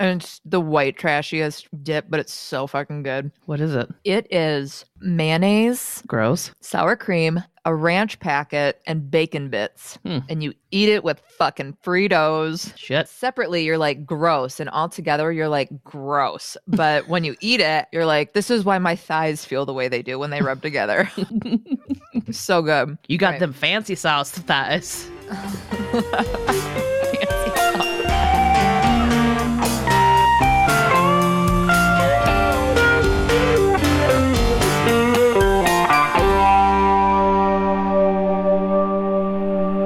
And it's the white trashiest dip, but it's so fucking good. What is it? It is mayonnaise. Gross. Sour cream, a ranch packet, and bacon bits. And you eat it with fucking Fritos. Shit. Separately, you're like, gross. And all together, you're like, gross. But when you eat it, you're like, this is why my thighs feel the way they do when they rub together. So good. You got them fancy sauce thighs.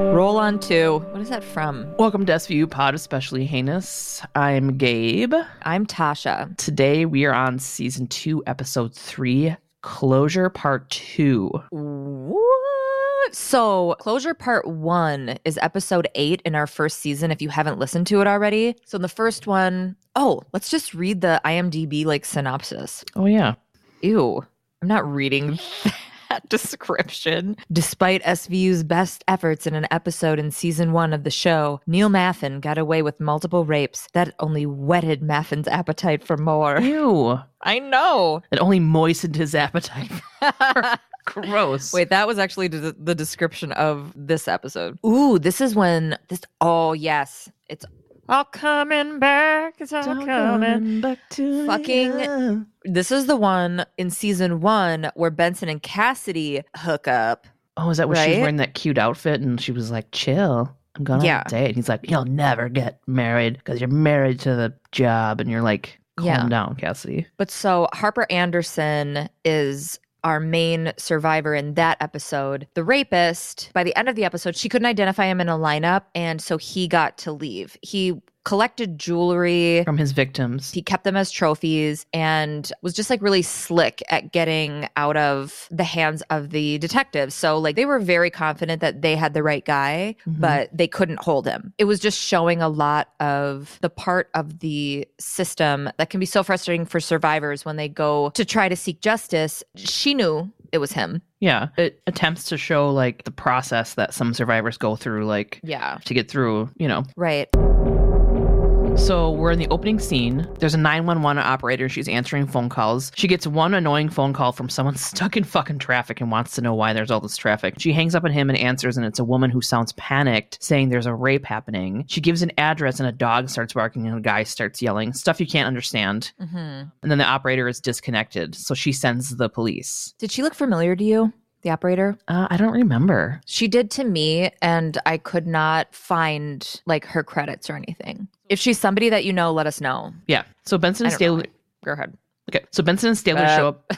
Roll on to, what is that from? Welcome to SVU Pod, Especially Heinous. I'm Gabe. I'm Tasha. Today we are on season 2, episode 3, Closure Part 2. What? So Closure Part 1 is episode 8 in our first season, if you haven't listened to it already. So in the first one, let's just read the IMDb like synopsis. Oh, yeah. Ew, I'm not reading description. Despite SVU's best efforts in an episode in season 1 of the show, Neil Maffin got away with multiple rapes that only whetted Maffin's appetite for more. Ew. I know. It only moistened his appetite. Gross. Wait, that was actually the description of this episode. Ooh, this is when this. Oh, yes. It's all coming back. It's all coming back to fucking you. This is the one in season 1 where Benson and Cassidy hook up. Oh, is that where she's wearing that cute outfit and she was like, chill, I'm going on a date. And he's like, you'll never get married because you're married to the job. And you're like, calm down, Cassidy. But so Harper Anderson is our main survivor in that episode. The rapist, by the end of the episode, she couldn't identify him in a lineup, and so he got to leave. He collected jewelry from his victims. He kept them as trophies and was just like really slick at getting out of the hands of the detectives. So like they were very confident that they had the right guy, but they couldn't hold him. It was just showing a lot of the part of the system that can be so frustrating for survivors when they go to try to seek justice. She knew it was him. Yeah. It attempts to show like the process that some survivors go through, like to get through, you know. Right. So we're in the opening scene. There's a 911 operator. She's answering phone calls. She gets one annoying phone call from someone stuck in fucking traffic and wants to know why there's all this traffic. She hangs up on him and answers, and it's a woman who sounds panicked, saying there's a rape happening. She gives an address, and a dog starts barking, and a guy starts yelling stuff you can't understand. And then the operator is disconnected, so she sends the police. Did she look familiar to you? The operator? I don't remember. She did to me, and I could not find like her credits or anything. If she's somebody that you know, let us know. Yeah. So Benson and Staley. Go ahead. Okay. So Benson and Staley show up.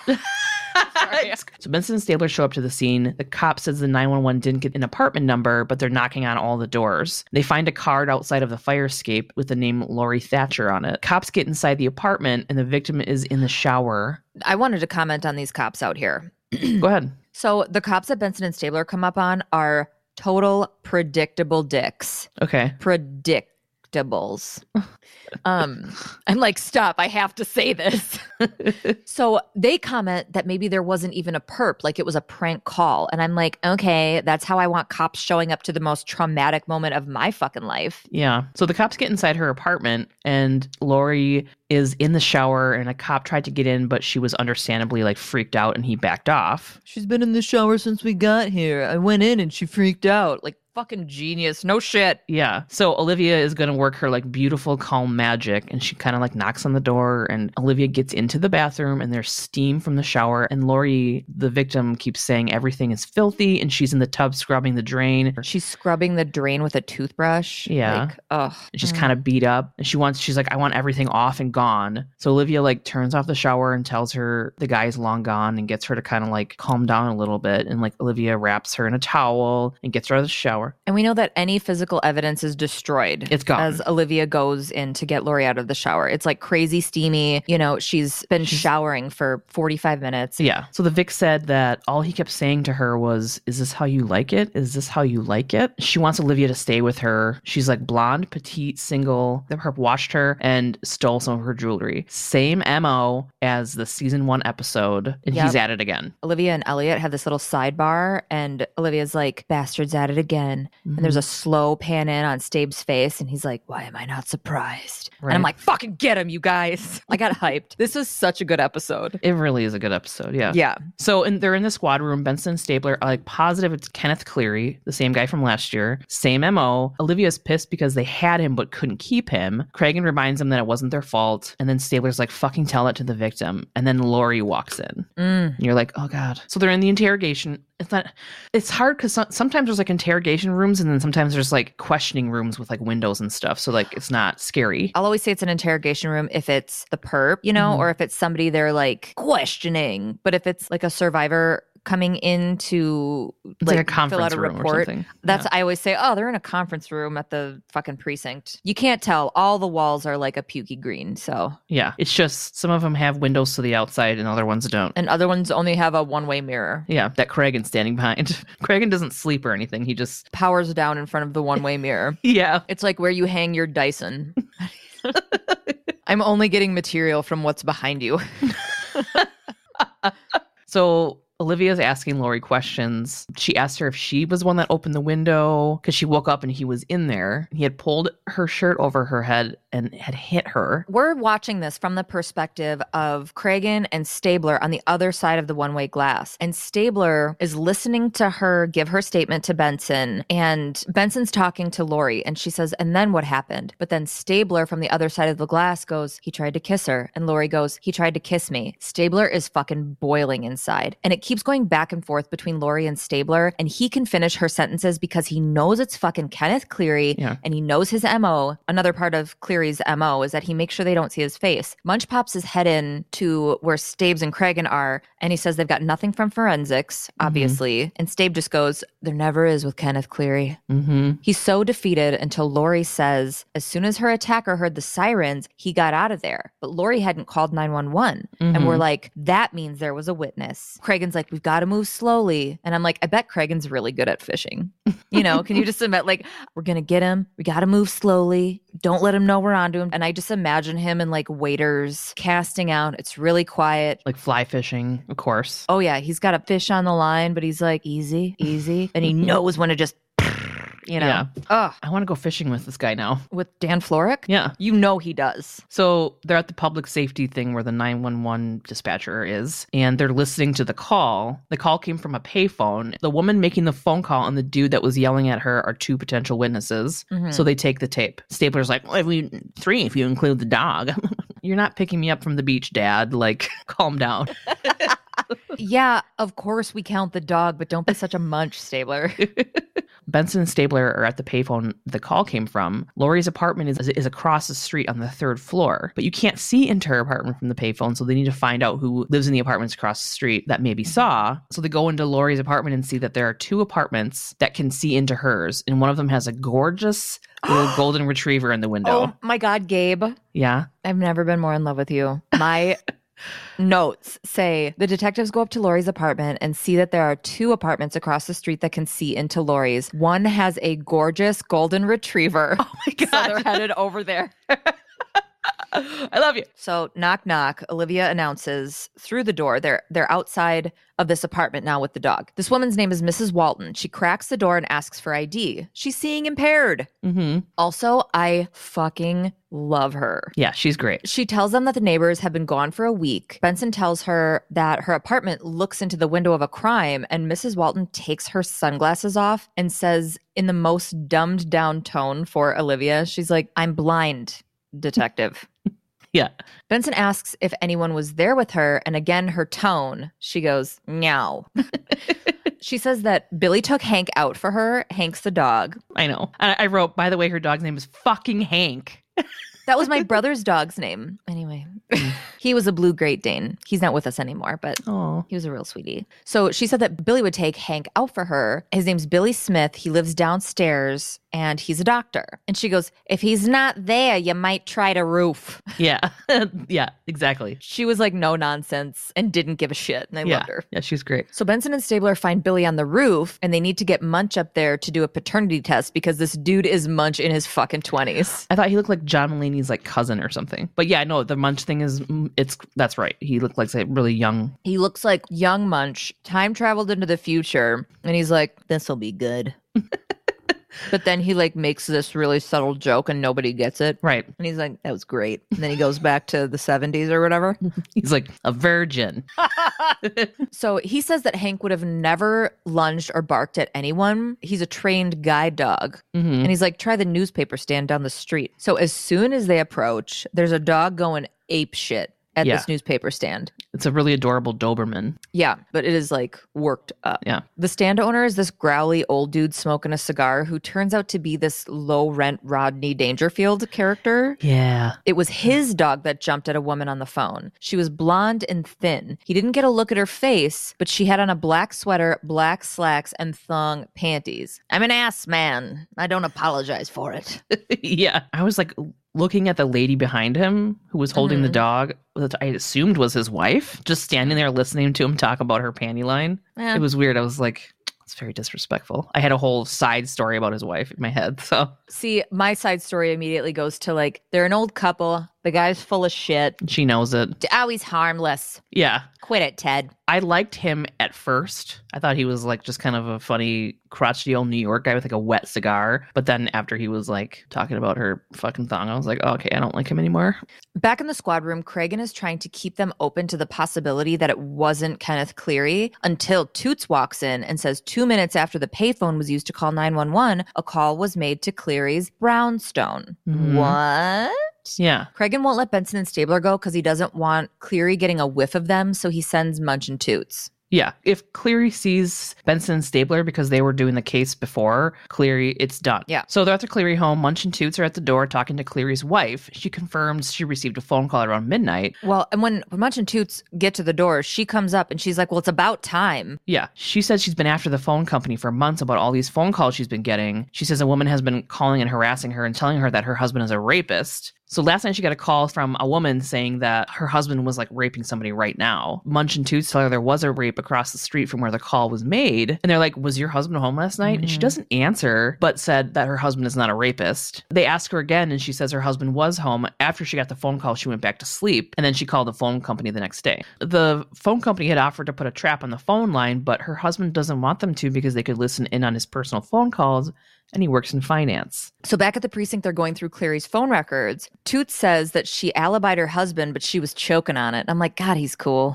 So Benson and Stabler show up to the scene. The cop says the 911 didn't get an apartment number, but they're knocking on all the doors. They find a card outside of the fire escape with the name Lori Thatcher on it. Cops get inside the apartment, and the victim is in the shower. I wanted to comment on these cops out here. Go ahead. So the cops that Benson and Stabler come up on are total predictable dicks. Okay. Predictables. I'm like, stop, I have to say this. So they comment that maybe there wasn't even a perp, like it was a prank call. And I'm like, okay, that's how I want cops showing up to the most traumatic moment of my fucking life. Yeah. So the cops get inside her apartment, and Lori is in the shower, and a cop tried to get in, but she was understandably like freaked out, and he backed off. She's been in the shower since we got here. I went in and she freaked out. Like, fucking genius. No shit. Yeah. So Olivia is going to work her like beautiful calm magic, and she kind of like knocks on the door, and Olivia gets into the bathroom, and there's steam from the shower, and Lori, the victim, keeps saying everything is filthy, and she's in the tub scrubbing the drain. She's scrubbing the drain with a toothbrush. Yeah. Like, ugh. And she's kind of beat up, and she's like, I want everything off and gone. So Olivia like turns off the shower and tells her the guy's long gone, and gets her to kind of like calm down a little bit, and like Olivia wraps her in a towel and gets her out of the shower. And we know that any physical evidence is destroyed. It's gone. As Olivia goes in to get Lori out of the shower. It's like crazy steamy. You know, she's been showering for 45 minutes. Yeah. So the Vic said that all he kept saying to her was, is this how you like it? Is this how you like it? She wants Olivia to stay with her. She's like blonde, petite, single. The perp watched her and stole some of her jewelry. Same MO as the season 1 episode. And he's at it again. Olivia and Elliot have this little sidebar, and Olivia's like, bastard's at it again. woman. Mm-hmm. And there's a slow pan in on Stabe's face. And he's like, why am I not surprised? Right. And I'm like, fucking get him, you guys. I got hyped. This is such a good episode. It really is a good episode. Yeah. Yeah. So they're in the squad room. Benson and Stabler are like positive it's Kenneth Cleary, the same guy from last year. Same MO. Olivia's pissed because they had him but couldn't keep him. Cragen reminds them that it wasn't their fault. And then Stabler's like, fucking tell it to the victim. And then Lori walks in. Mm. And you're like, oh God. So they're in the interrogation. It's hard because sometimes there's like interrogation rooms and then sometimes there's like questioning rooms with like windows and stuff. So like it's not scary. I'll always say it's an interrogation room if it's the perp, you know, mm-hmm. or if it's somebody they're like questioning. But if it's like a survivor coming in to like a conference fill out a room report, or something. That's yeah. I always say, oh, they're in a conference room at the fucking precinct. You can't tell. All the walls are like a pukey green. So yeah, it's just some of them have windows to the outside and other ones don't. And other ones only have a one-way mirror. Yeah, that Cragen's standing behind. Cragen doesn't sleep or anything. He just powers down in front of the one-way mirror. Yeah. It's like where you hang your Dyson. I'm only getting material from what's behind you. So Olivia's asking Lori questions. She asked her if she was one that opened the window because she woke up and he was in there. He had pulled her shirt over her head and had hit her. We're watching this from the perspective of Cragen and Stabler on the other side of the one-way glass. And Stabler is listening to her give her statement to Benson. And Benson's talking to Lori and she says, and then what happened? But then Stabler from the other side of the glass goes, he tried to kiss her. And Lori goes, he tried to kiss me. Stabler is fucking boiling inside. And it keeps going back and forth between Lori and Stabler, and he can finish her sentences because he knows it's fucking Kenneth Cleary, yeah. and he knows his MO. Another part of Cleary's MO is that he makes sure they don't see his face. Munch pops his head in to where Stabes and Cragen are, and he says they've got nothing from forensics, obviously, mm-hmm. and Stabe just goes, there never is with Kenneth Cleary. Mm-hmm. He's so defeated until Lori says, as soon as her attacker heard the sirens, he got out of there. But Lori hadn't called 911, mm-hmm. and we're like, that means there was a witness. Cragen's like, we've got to move slowly. And I'm like, I bet Cragen's really good at fishing. You know, can you just admit, like, we're going to get him. We got to move slowly. Don't let him know we're onto him. And I just imagine him in like waders casting out. It's really quiet. Like fly fishing, of course. Oh, yeah. He's got a fish on the line, but he's like, easy, easy. And he knows when to just, you know. Yeah. Ugh. I want to go fishing with this guy now. With Dan Florek? Yeah. You know he does. So they're at the public safety thing where the 911 dispatcher is, and they're listening to the call. The call came from a payphone. The woman making the phone call and the dude that was yelling at her are two potential witnesses. Mm-hmm. So they take the tape. Stapler's like, well, three if you include the dog. You're not picking me up from the beach, Dad. Like, calm down. Yeah, of course we count the dog, but don't be such a munch, Stabler. Benson and Stabler are at the payphone the call came from. Lori's apartment is across the street on the third floor, but you can't see into her apartment from the payphone, so they need to find out who lives in the apartments across the street that maybe saw. So they go into Lori's apartment and see that there are two apartments that can see into hers, and one of them has a gorgeous little golden retriever in the window. Oh my God, Gabe. Yeah? I've never been more in love with you. My notes say the detectives go up to Lori's apartment and see that there are two apartments across the street that can see into Lori's. One has a gorgeous golden retriever. Oh my God. So they're headed over there. I love you. So knock, knock. Olivia announces through the door. They're outside of this apartment now with the dog. This woman's name is Mrs. Walton. She cracks the door and asks for ID. She's seeing impaired. Mm-hmm. Also, I fucking love her. Yeah, she's great. She tells them that the neighbors have been gone for a week. Benson tells her that her apartment looks into the window of a crime, and Mrs. Walton takes her sunglasses off and says in the most dumbed down tone for Olivia, she's like, I'm blind, detective. Yeah. Benson asks if anyone was there with her, and again, her tone, she goes, no. She says that Billy took Hank out for her. Hank's the dog. I know. I wrote, by the way, her dog's name is fucking Hank. That was my brother's dog's name. Anyway, he was a blue Great Dane. He's not with us anymore, but aww, he was a real sweetie. So she said that Billy would take Hank out for her. His name's Billy Smith. He lives downstairs, and he's a doctor. And she goes, if he's not there, you might try to roof. Yeah. Yeah, exactly. She was like, no nonsense, and didn't give a shit. And I loved her. Yeah, she's great. So Benson and Stabler find Billy on the roof, and they need to get Munch up there to do a paternity test because this dude is Munch in his fucking 20s. I thought he looked like John Mulaney. He's like cousin or something. But yeah, no, the Munch thing is, that's right. He looked like really young. He looks like young Munch, time traveled into the future. And he's like, this will be good. But then he like makes this really subtle joke and nobody gets it. Right. And he's like, that was great. And then he goes back to the 70s or whatever. He's like, a virgin. So he says that Hank would have never lunged or barked at anyone. He's a trained guide dog. Mm-hmm. And he's like, try the newspaper stand down the street. So as soon as they approach, there's a dog going ape shit at this newspaper stand. It's a really adorable Doberman. Yeah, but it is like worked up. Yeah. The stand owner is this growly old dude smoking a cigar who turns out to be this low-rent Rodney Dangerfield character. Yeah. It was his dog that jumped at a woman on the phone. She was blonde and thin. He didn't get a look at her face, but she had on a black sweater, black slacks, and thong panties. I'm an ass man. I don't apologize for it. Yeah. I was like... looking at the lady behind him who was holding the dog, which I assumed was his wife, just standing there listening to him talk about her panty line. Yeah. It was weird. I was like, it's very disrespectful. I had a whole side story about his wife in my head. So see, my side story immediately goes to like, they're an old couple. The guy's full of shit. She knows it. Oh, he's harmless. Yeah. Quit it, Ted. I liked him at first. I thought he was like just kind of a funny, crotchety old New York guy with like a wet cigar. But then after he was like talking about her fucking thong, I was like, oh, okay, I don't like him anymore. Back in the squad room, Cragen is trying to keep them open to the possibility that it wasn't Kenneth Cleary until Toots walks in and says 2 minutes after the payphone was used to call 911, a call was made to Cleary's brownstone. Mm-hmm. What? Yeah. Cragen won't let Benson and Stabler go because he doesn't want Cleary getting a whiff of them, so he sends Munch and Toots. Yeah. If Cleary sees Benson and Stabler because they were doing the case before Cleary, it's done. Yeah. So they're at the Cleary home. Munch and Toots are at the door talking to Cleary's wife. She confirms she received a phone call around midnight. Well, and when Munch and Toots get to the door, she comes up and she's like, well, it's about time. Yeah. She says she's been after the phone company for months about all these phone calls she's been getting. She says a woman has been calling and harassing her and telling her that her husband is a rapist. So last night she got a call from a woman saying that her husband was like raping somebody right now. Munch and Toots tell her there was a rape across the street from where the call was made. And they're like, was your husband home last night? Mm-hmm. And she doesn't answer, but said that her husband is not a rapist. They ask her again and she says her husband was home. After she got the phone call, she went back to sleep. And then she called the phone company the next day. The phone company had offered to put a trap on the phone line, but her husband doesn't want them to because they could listen in on his personal phone calls. And he works in finance. So back at the precinct, they're going through Cleary's phone records. Toots says that she alibied her husband, but she was choking on it. I'm like, God, he's cool.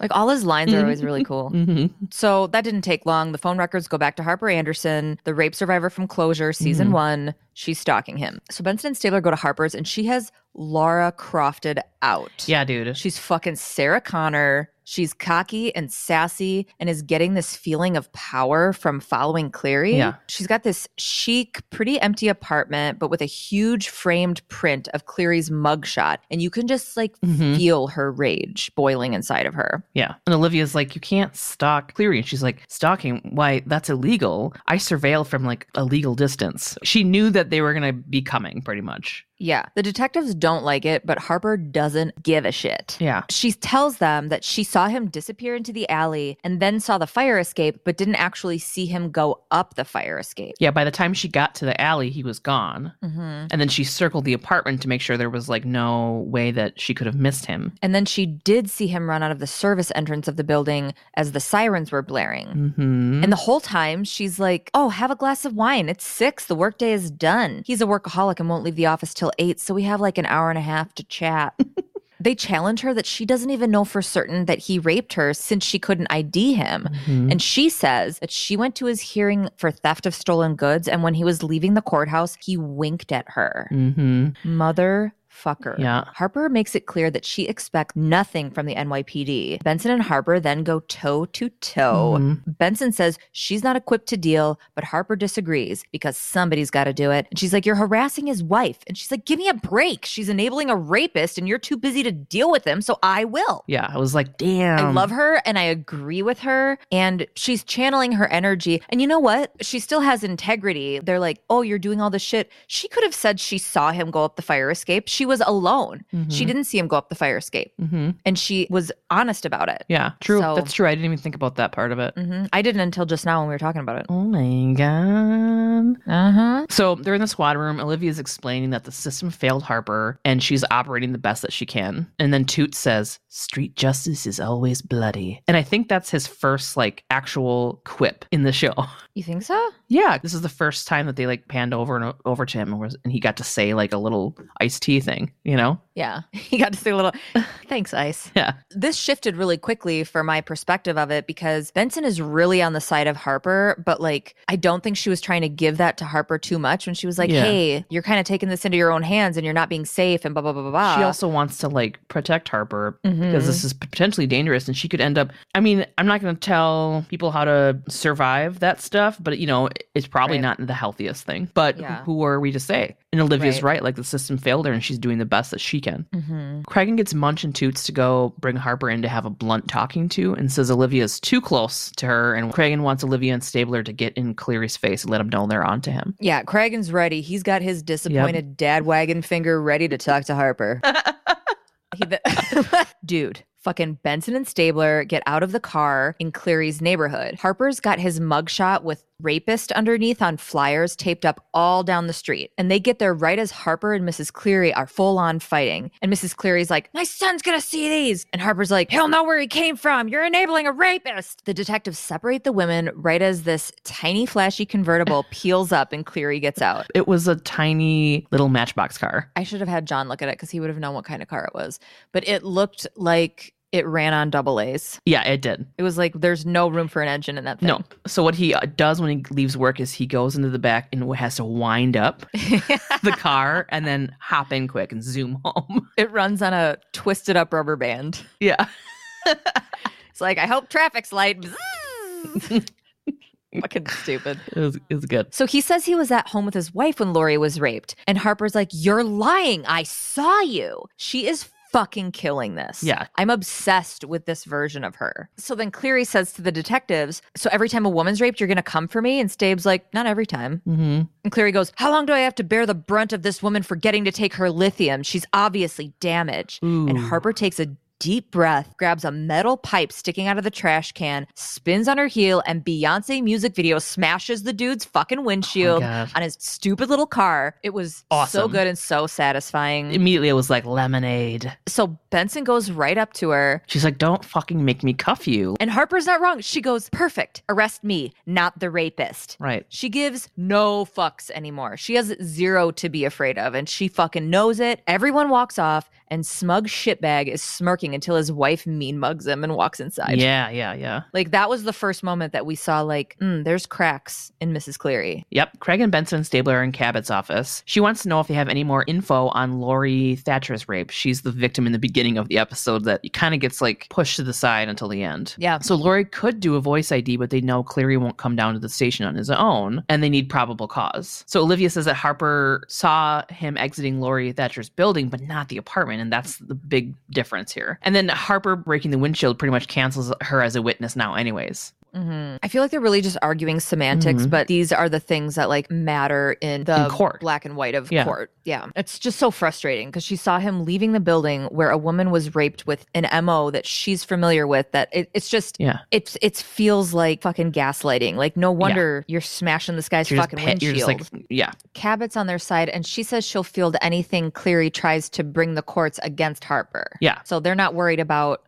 Like, all his lines are always really cool. Mm-hmm. So that didn't take long. The phone records go back to Harper Anderson, the rape survivor from Closure, season one. She's stalking him. So Benson and Stabler go to Harper's, and she has Lara Crofted out. Yeah, dude. She's fucking Sarah Connor. She's cocky and sassy and is getting this feeling of power from following Cleary. Yeah. She's got this chic, pretty empty apartment, but with a huge framed print of Cleary's mugshot. And you can just like feel her rage boiling inside of her. Yeah. And Olivia's like, you can't stalk Cleary. And she's like, stalking? Why, that's illegal. I surveil from like a legal distance. She knew that they were going to be coming pretty much. Yeah. The detectives don't like it, but Harper doesn't give a shit. Yeah. She tells them that she saw him disappear into the alley and then saw the fire escape, but didn't actually see him go up the fire escape. Yeah. By the time she got to the alley, he was gone. Mm-hmm. And then she circled the apartment to make sure there was like no way that she could have missed him. And then she did see him run out of the service entrance of the building as the sirens were blaring. Mm-hmm. And the whole time she's like, oh, have a glass of wine. It's 6. The workday is done. He's a workaholic and won't leave the office till 8, so we have like an hour and a half to chat. They challenge her that she doesn't even know for certain that he raped her since she couldn't ID him. Mm-hmm. And she says that she went to his hearing for theft of stolen goods, and when he was leaving the courthouse, he winked at her. Mm-hmm. Motherfucker. Yeah. Harper makes it clear that she expects nothing from the NYPD. Benson and Harper then go toe to toe. Mm-hmm. Benson says she's not equipped to deal, but Harper disagrees because somebody's got to do it. And she's like, you're harassing his wife. And she's like, give me a break. She's enabling a rapist and you're too busy to deal with him, so I will. Yeah, I was like, damn. I love her and I agree with her, and she's channeling her energy. And you know what? She still has integrity. They're like, oh, you're doing all this shit. She could have said she saw him go up the fire escape. She she was alone. Mm-hmm. She didn't see him go up the fire escape. Mm-hmm. And she was honest about it. Yeah, true. So, that's true. I didn't even think about that part of it. Mm-hmm. I didn't until just now when we were talking about it. Oh, my God. Uh-huh. So they're in the squad room. Olivia's explaining that the system failed Harper and she's operating the best that she can. And then Toot says, street justice is always bloody. And I think that's his first, like, actual quip in the show. You think so? Yeah. This is the first time that they, like, panned over and over to him and he got to say, like, a little iced tea thing, you know? Yeah. He got to say a little, thanks, Ice. Yeah. This shifted really quickly for my perspective of it because Benson is really on the side of Harper, but, like, I don't think she was trying to give that to Harper too much when she was like, hey, you're kind of taking this into your own hands and you're not being safe and blah, blah, blah, blah. She also wants to, like, protect Harper because this is potentially dangerous and she could end up, I mean, I'm not going to tell people how to survive that stuff, but, you know, it's probably not the healthiest thing. But who are we to say? And Olivia's right. Like, the system failed her and she's doing the best that she can. Mm-hmm. Kragan gets Munch and Toots to go bring Harper in to have a blunt talking to and says Olivia's too close to her. And Kragan wants Olivia and Stabler to get in Cleary's face and let him know they're onto him. Yeah, Kragan's ready. He's got his disappointed dad wagon finger ready to talk to Harper. Dude. Fucking Benson and Stabler get out of the car in Cleary's neighborhood. Harper's got his mugshot with rapist underneath on flyers taped up all down the street. And they get there right as Harper and Mrs. Cleary are full on fighting. And Mrs. Cleary's like, my son's gonna see these. And Harper's like, he'll know where he came from. You're enabling a rapist. The detectives separate the women right as this tiny flashy convertible peels up and Cleary gets out. It was a tiny little matchbox car. I should have had John look at it because he would have known what kind of car it was. But it looked like it ran on double A's. Yeah, it did. It was like, there's no room for an engine in that thing. No. So what he does when he leaves work is he goes into the back and has to wind up the car and then hop in quick and zoom home. It runs on a twisted up rubber band. Yeah. It's like, I hope traffic's light. Fucking stupid. It was good. So he says he was at home with his wife when Lori was raped. And Harper's like, you're lying. I saw you. She is fucking killing this. Yeah. I'm obsessed with this version of her. So then Cleary says to the detectives, so every time a woman's raped, you're going to come for me? And Stabe's like, not every time. Mm-hmm. And Cleary goes, how long do I have to bear the brunt of this woman forgetting to take her lithium? She's obviously damaged. Ooh. And Harper takes a deep breath, grabs a metal pipe sticking out of the trash can, spins on her heel, and Beyonce music video smashes the dude's fucking windshield on his stupid little car. It was awesome. So good and so satisfying. Immediately, it was like lemonade. So Benson goes right up to her. She's like, don't fucking make me cuff you. And Harper's not wrong. She goes, perfect. Arrest me, not the rapist. Right. She gives no fucks anymore. She has zero to be afraid of, and she fucking knows it. Everyone walks off, and smug shitbag is smirking until his wife mean mugs him and walks inside. Yeah. Like, that was the first moment that we saw, like, there's cracks in Mrs. Cleary. Yep. Craig and Benson and Stabler are in Cabot's office. She wants to know if they have any more info on Lori Thatcher's rape. She's the victim in the beginning of the episode that kind of gets, like, pushed to the side until the end. Yeah. So Lori could do a voice ID, but they know Cleary won't come down to the station on his own, and they need probable cause. So Olivia says that Harper saw him exiting Lori Thatcher's building, but not the apartment, and that's the big difference here. And then Harper breaking the windshield pretty much cancels her as a witness now anyways. Mm-hmm. I feel like they're really just arguing semantics, but these are the things that, like, matter in the court. Black and white of court. Yeah. It's just so frustrating because she saw him leaving the building where a woman was raped with an MO that she's familiar with, that it's just, it feels like fucking gaslighting. Like, no wonder you're smashing this guy's fucking windshield. You're just like, Cabot's on their side, and she says she'll field anything Cleary tries to bring the courts against Harper. Yeah. So they're not worried about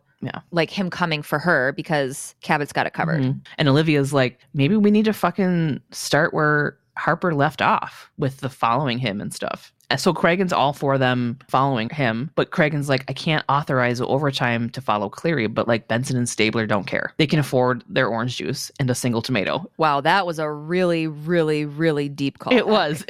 like him coming for her because Cabot's got it covered. Mm-hmm. And Olivia's like, maybe we need to fucking start where Harper left off with the following him and stuff. So Kragan's all for them following him, but Kragan's like, I can't authorize overtime to follow Cleary, but, like, Benson and Stabler don't care. They can afford their orange juice and a single tomato. Wow, that was a really, really, really deep call. It was.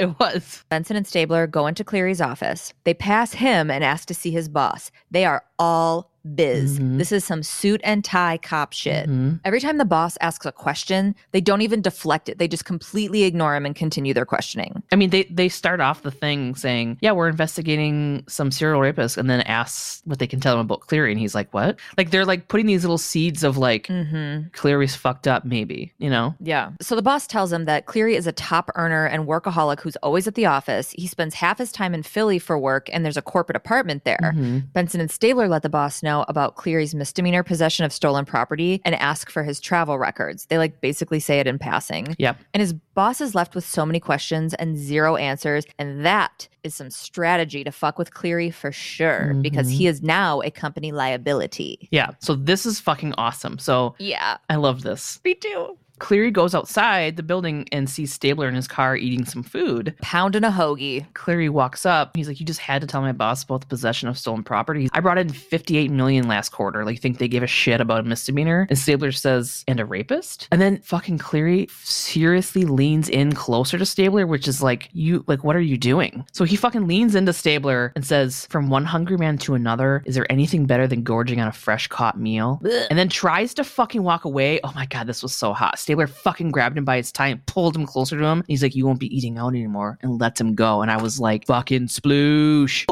Benson and Stabler go into Cleary's office. They pass him and ask to see his boss. They are all biz. Mm-hmm. This is some suit and tie cop shit. Mm-hmm. Every time the boss asks a question, they don't even deflect it. They just completely ignore him and continue their questioning. I mean, they start off the thing saying, yeah, we're investigating some serial rapist, and then asks what they can tell him about Cleary. And he's like, what? Like, they're like putting these little seeds of like, mm-hmm. Cleary's fucked up maybe, you know? Yeah. So the boss tells him that Cleary is a top earner and workaholic who's always at the office. He spends half his time in Philly for work, and there's a corporate apartment there. Mm-hmm. Benson and Stabler let the boss know about Cleary's misdemeanor possession of stolen property and ask for his travel records. They like basically say it in passing. Yep. And his boss is left with so many questions and zero answers. And that is some strategy to fuck with Cleary for sure, mm-hmm. because he is now a company liability. Yeah. So this is fucking awesome. So yeah, I love this. Me too. Cleary goes outside the building and sees Stabler in his car eating some food. Pounding a hoagie. Cleary walks up. He's like, you just had to tell my boss about the possession of stolen property. I brought in $58 million last quarter. Like, you think they gave a shit about a misdemeanor? And Stabler says, and a rapist? And then fucking Cleary seriously leans in closer to Stabler, which is like, you, like, what are you doing? So he fucking leans into Stabler and says, from one hungry man to another, is there anything better than gorging on a fresh caught meal? Blech. And then tries to fucking walk away. Oh my God, this was so hot. Stabler fucking grabbed him by his tie and pulled him closer to him. He's like, you won't be eating out anymore, and lets him go. And I was like, fucking sploosh.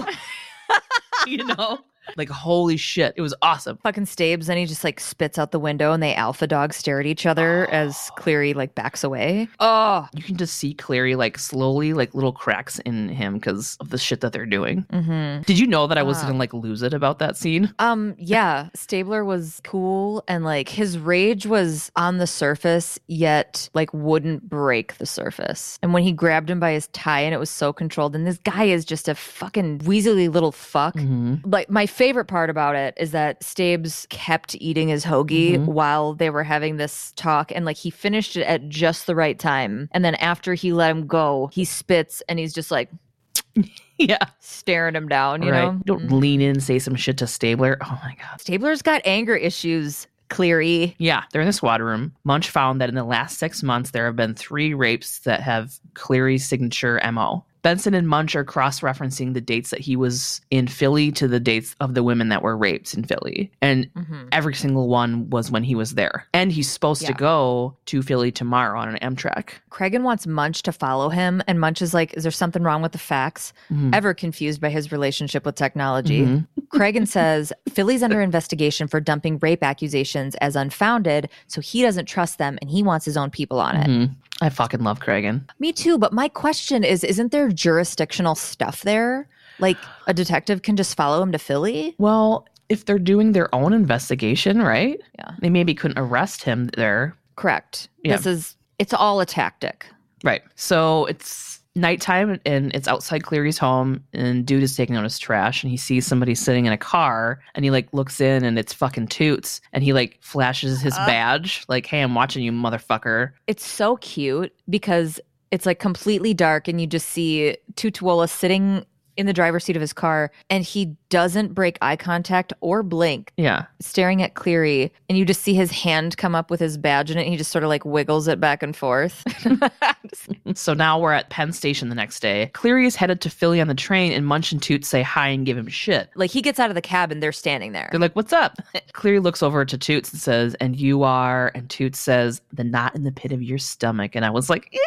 You know? Like, holy shit. It was awesome. Fucking Stabes. And he just like spits out the window, and they alpha dog stare at each other as Cleary like backs away. Oh, you can just see Cleary like slowly, like little cracks in him because of the shit that they're doing. Mm-hmm. Did you know that I was going to like lose it about that scene? Yeah. Stabler was cool. And like his rage was on the surface, yet like wouldn't break the surface. And when he grabbed him by his tie, and it was so controlled, and this guy is just a fucking weaselly little fuck. Mm-hmm. Like, my favorite part about it is that Stabes kept eating his hoagie mm-hmm. while they were having this talk, and like he finished it at just the right time. And then after he let him go, he spits and he's just like, yeah, staring him down, you right. know? Don't lean in and say some shit to Stabler. Oh my God. Stabler's got anger issues. Cleary. Yeah, they're in the squad room. Munch found that in the last 6 months, there have been 3 rapes that have Cleary's signature MO. Benson and Munch are cross-referencing the dates that he was in Philly to the dates of the women that were raped in Philly. And mm-hmm. every single one was when he was there. And he's supposed to go to Philly tomorrow on an Amtrak. Cregan wants Munch to follow him. And Munch is like, is there something wrong with the facts? Mm-hmm. Ever confused by his relationship with technology. Mm-hmm. Cregan says, Philly's under investigation for dumping rape accusations as unfounded. So he doesn't trust them, and he wants his own people on it. Mm-hmm. I fucking love Cregan. Me too. But my question is, isn't there jurisdictional stuff there? Like, a detective can just follow him to Philly? Well, if they're doing their own investigation, right? Yeah. They maybe couldn't arrest him there. Correct. Yeah. It's all a tactic. Right. So it's nighttime, and it's outside Cleary's home, and dude is taking out his trash, and he sees somebody sitting in a car, and he like looks in, and it's fucking Toots, and he like flashes his badge like, hey, I'm watching you, motherfucker. It's so cute because it's like completely dark, and you just see Tutuola sitting in the driver's seat of his car, and he doesn't break eye contact or blink. Yeah. Staring at Cleary, and you just see his hand come up with his badge in it, and he just sort of like wiggles it back and forth. So now we're at Penn Station the next day. Cleary is headed to Philly on the train, and Munch and Toots say hi and give him shit. Like, he gets out of the cab, and they're standing there. They're like, what's up? Cleary looks over to Toots and says, and you are, and Toots says, the knot in the pit of your stomach. And I was like, eee!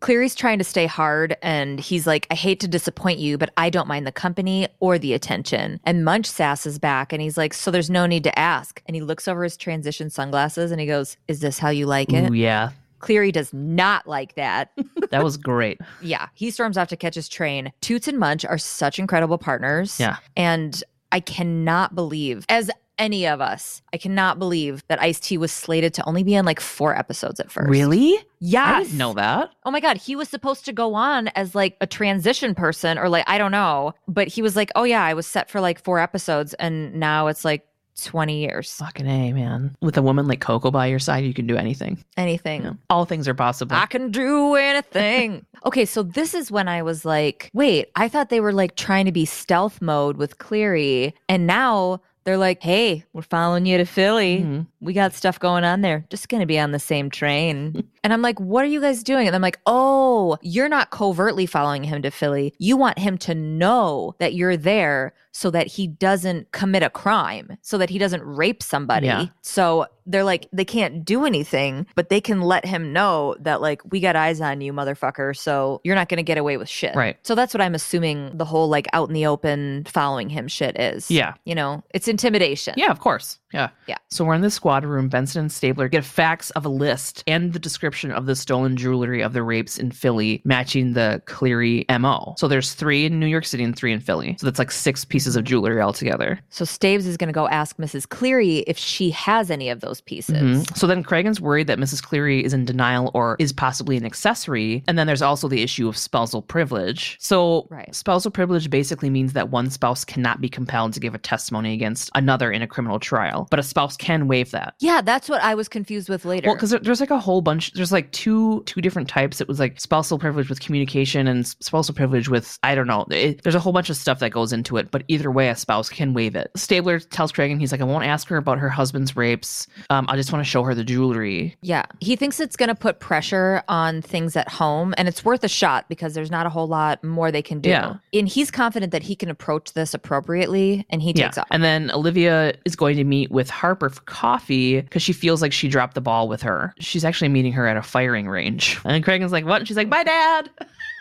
Cleary's trying to stay hard, and he's like, I hate to disappoint you, but I don't mind the company or the attention. And Munch sasses back, and he's like, so there's no need to ask. And he looks over his transition sunglasses, and he goes, is this how you like it? Ooh, yeah. Cleary does not like that. That was great. Yeah. He storms off to catch his train. Toots and Munch are such incredible partners. Yeah. And I cannot believe, as any of us, I cannot believe that Ice-T was slated to only be on like 4 episodes at first. Really? Yes. I didn't know that. Oh my God. He was supposed to go on as like a transition person, or like, I don't know. But he was like, oh yeah, I was set for like 4 episodes, and now it's like 20 years. Fucking A, man. With a woman like Coco by your side, you can do anything. Anything. Yeah. All things are possible. I can do anything. Okay, so this is when I was like, wait, I thought they were like trying to be stealth mode with Cleary, and now they're like, hey, we're following you to Philly. Mm-hmm. We got stuff going on there. Just going to be on the same train. And I'm like, what are you guys doing? And I'm like, oh, you're not covertly following him to Philly. You want him to know that you're there so that he doesn't commit a crime, so that he doesn't rape somebody. Yeah. So they're like, they can't do anything, but they can let him know that, like, we got eyes on you, motherfucker, so you're not going to get away with shit. Right. So that's what I'm assuming the whole, like, out in the open following him shit is. Yeah. You know, it's intimidation. Yeah, of course. Yeah. Yeah. So we're in the squad room. Benson and Stabler get facts of a list and the description of the stolen jewelry of the rapes in Philly matching the Cleary MO. So there's 3 in New York City and 3 in Philly. So that's like 6 pieces of jewelry altogether. So Staves is going to go ask Mrs. Cleary if she has any of those pieces. Mm-hmm. So then Cragen's worried that Mrs. Cleary is in denial or is possibly an accessory. And then there's also the issue of spousal privilege. So right. Spousal privilege basically means that one spouse cannot be compelled to give a testimony against another in a criminal trial. But a spouse can waive that. Yeah, that's what I was confused with later. Well, because there's like a whole bunch. There's like two different types. It was like spousal privilege with communication and spousal privilege with, I don't know. There's a whole bunch of stuff that goes into it. But either way, a spouse can waive it. Stabler tells Cragen, he's like, I won't ask her about her husband's rapes. I just want to show her the jewelry. Yeah. He thinks it's going to put pressure on things at home. And it's worth a shot because there's not a whole lot more they can do. Yeah. And he's confident that he can approach this appropriately. And he takes off. And then Olivia is going to meet with Harper for coffee because she feels like she dropped the ball with her. She's actually meeting her at a firing range. And Cragen's like, what? And she's like, bye, Dad.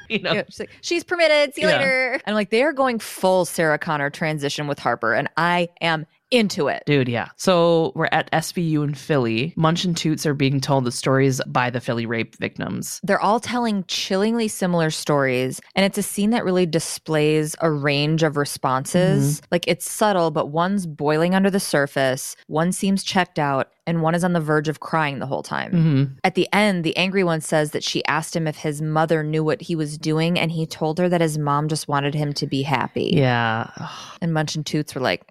You know? Yeah, she's like, she's permitted. See you later. And I'm like, they're going full Sarah Connor transition with Harper. And I am into it. Dude, yeah. So we're at SVU in Philly. Munch and Toots are being told the stories by the Philly rape victims. They're all telling chillingly similar stories, and it's a scene that really displays a range of responses. Mm-hmm. Like, it's subtle, but one's boiling under the surface, one seems checked out, and one is on the verge of crying the whole time. Mm-hmm. At the end, the angry one says that she asked him if his mother knew what he was doing, and he told her that his mom just wanted him to be happy. Yeah. And Munch and Toots were like,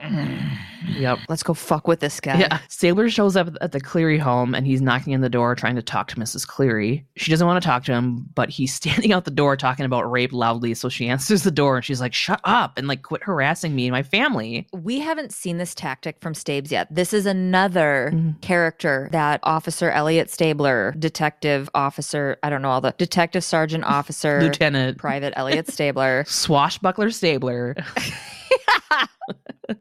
yep. Let's go fuck with this guy. Yeah. Stabler shows up at the Cleary home, and he's knocking on the door trying to talk to Mrs. Cleary. She doesn't want to talk to him, but he's standing out the door talking about rape loudly, so she answers the door, and she's like, shut up, and like, quit harassing me and my family. We haven't seen this tactic from Staves yet. This is another... Mm-hmm. character that Officer Elliot Stabler, detective officer, I don't know all the detective sergeant officer, lieutenant, private Elliot Stabler, swashbuckler Stabler.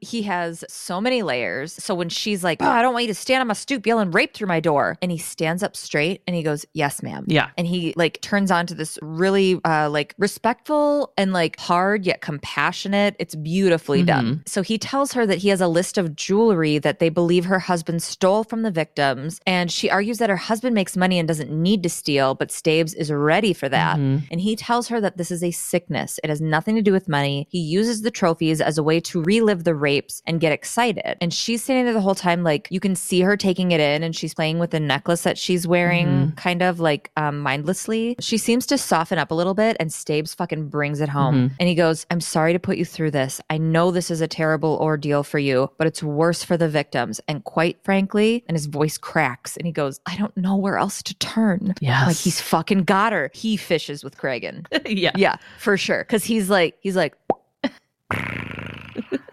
He has so many layers. So when she's like, oh, I don't want you to stand on my stoop yelling rape through my door. And he stands up straight and he goes, yes, ma'am. Yeah. And he like turns on to this really like respectful and like hard yet compassionate. It's beautifully done. So he tells her that he has a list of jewelry that they believe her husband stole from the victims. And she argues that her husband makes money and doesn't need to steal, but Staves is ready for that. Mm-hmm. And he tells her that this is a sickness. It has nothing to do with money. He uses the trophies as a way to relive the rapes and get excited. And she's standing there the whole time, like, you can see her taking it in, and she's playing with the necklace that she's wearing, kind of like mindlessly. She seems to soften up a little bit, and Staves fucking brings it home. And he goes, I'm sorry to put you through this. I know this is a terrible ordeal for you, but it's worse for the victims. And quite frankly, and his voice cracks, and he goes, I don't know where else to turn. Yes. Like, he's fucking got her. He fishes with Cragen. Yeah. Yeah, for sure. Because he's like,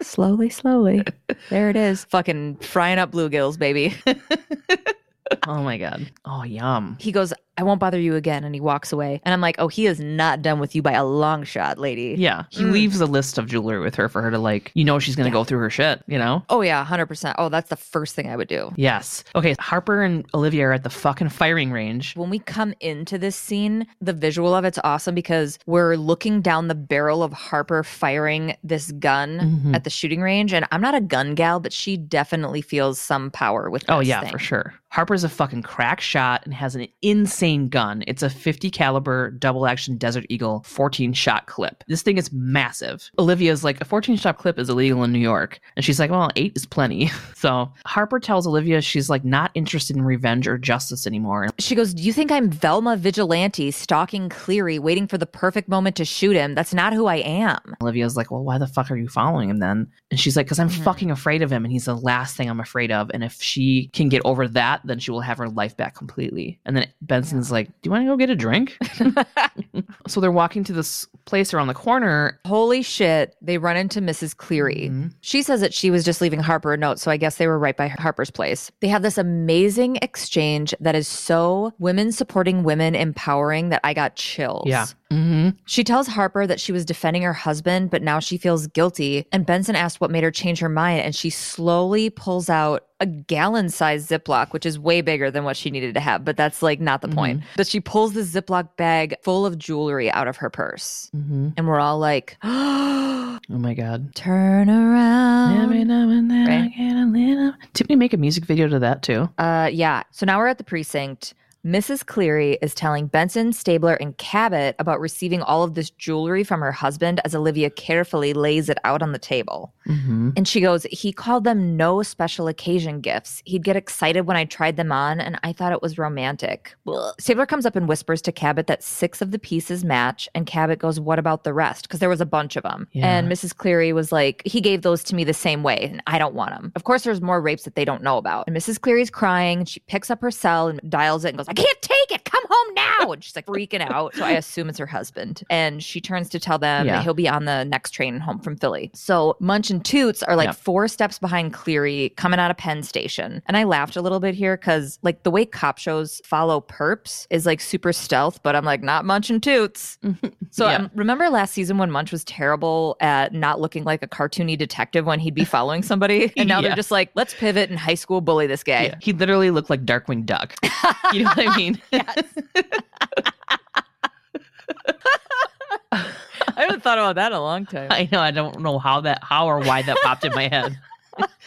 slowly. There it is. Fucking frying up bluegills, baby. Oh, my God. Oh, yum. He goes, I won't bother you again. And he walks away. And I'm like, oh, he is not done with you by a long shot, lady. Yeah. He leaves a list of jewelry with her for her to, like, you know, she's going to go through her shit, you know? Oh, yeah. 100%. Oh, that's the first thing I would do. Yes. Okay. Harper and Olivia are at the fucking firing range. When we come into this scene, the visual of it's awesome because we're looking down the barrel of Harper firing this gun at the shooting range. And I'm not a gun gal, but she definitely feels some power with this thing. Oh, yeah, for sure. Harper's a fucking crack shot and has an insane gun. It's a 50 caliber double action Desert Eagle 14 shot clip. This thing is massive. Olivia's like, a 14 shot clip is illegal in New York. And she's like, well, 8 is plenty. So Harper tells Olivia she's like not interested in revenge or justice anymore. She goes, do you think I'm Velma Vigilante stalking Cleary, waiting for the perfect moment to shoot him? That's not who I am. Olivia's like, well, why the fuck are you following him then? And she's like, because I'm fucking afraid of him. And he's the last thing I'm afraid of. And if she can get over that, then she will have her life back completely. And then Benson's like, do you want to go get a drink? So they're walking to this place around the corner. Holy shit. They run into Mrs. Cleary. Mm-hmm. She says that she was just leaving Harper a note. So I guess they were right by Harper's place. They have this amazing exchange that is so women supporting women empowering that I got chills. Yeah. Mm-hmm. She tells Harper that she was defending her husband, but now she feels guilty. And Benson asked what made her change her mind. And she slowly pulls out a gallon-sized Ziploc, which is way bigger than what she needed to have, but that's like not the point. But she pulls the Ziploc bag full of jewelry out of her purse. Mm-hmm. And we're all like, oh my God. Turn around. Every now and then I get a little. Tiffany make a music video to that too. Yeah. So now we're at the precinct. Mrs. Cleary is telling Benson, Stabler, and Cabot about receiving all of this jewelry from her husband as Olivia carefully lays it out on the table. Mm-hmm. And she goes, he called them no special occasion gifts. He'd get excited when I tried them on, and I thought it was romantic. Blech. Stabler comes up and whispers to Cabot that 6 of the pieces match, and Cabot goes, what about the rest? Because there was a bunch of them. Yeah. And Mrs. Cleary was like, he gave those to me the same way, and I don't want them. Of course, there's more rapes that they don't know about. And Mrs. Cleary's crying. She picks up her cell and dials it and goes, I can't take it. Come home now. And she's like freaking out. So I assume it's her husband. And she turns to tell them that he'll be on the next train home from Philly. So Munch and Toots are like 4 steps behind Cleary coming out of Penn Station. And I laughed a little bit here because like the way cop shows follow perps is like super stealth, but I'm like, not Munch and Toots. So remember last season when Munch was terrible at not looking like a cartoony detective when he'd be following somebody? And now they're just like, let's pivot and high school bully this guy. Yeah. He literally looked like Darkwing Duck. You know what I mean? Yes. I haven't thought about that in a long time. I know. I don't know how or why that popped in my head.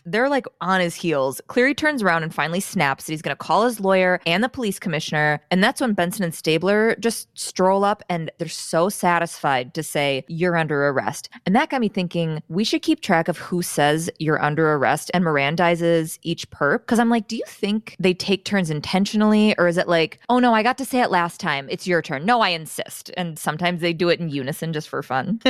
They're like on his heels. Cleary turns around and finally snaps that he's going to call his lawyer and the police commissioner. And that's when Benson and Stabler just stroll up and they're so satisfied to say, you're under arrest. And that got me thinking, we should keep track of who says you're under arrest and Mirandizes each perp. Because I'm like, do you think they take turns intentionally? Or is it like, oh no, I got to say it last time. It's your turn. No, I insist. And sometimes they do it in unison just for fun.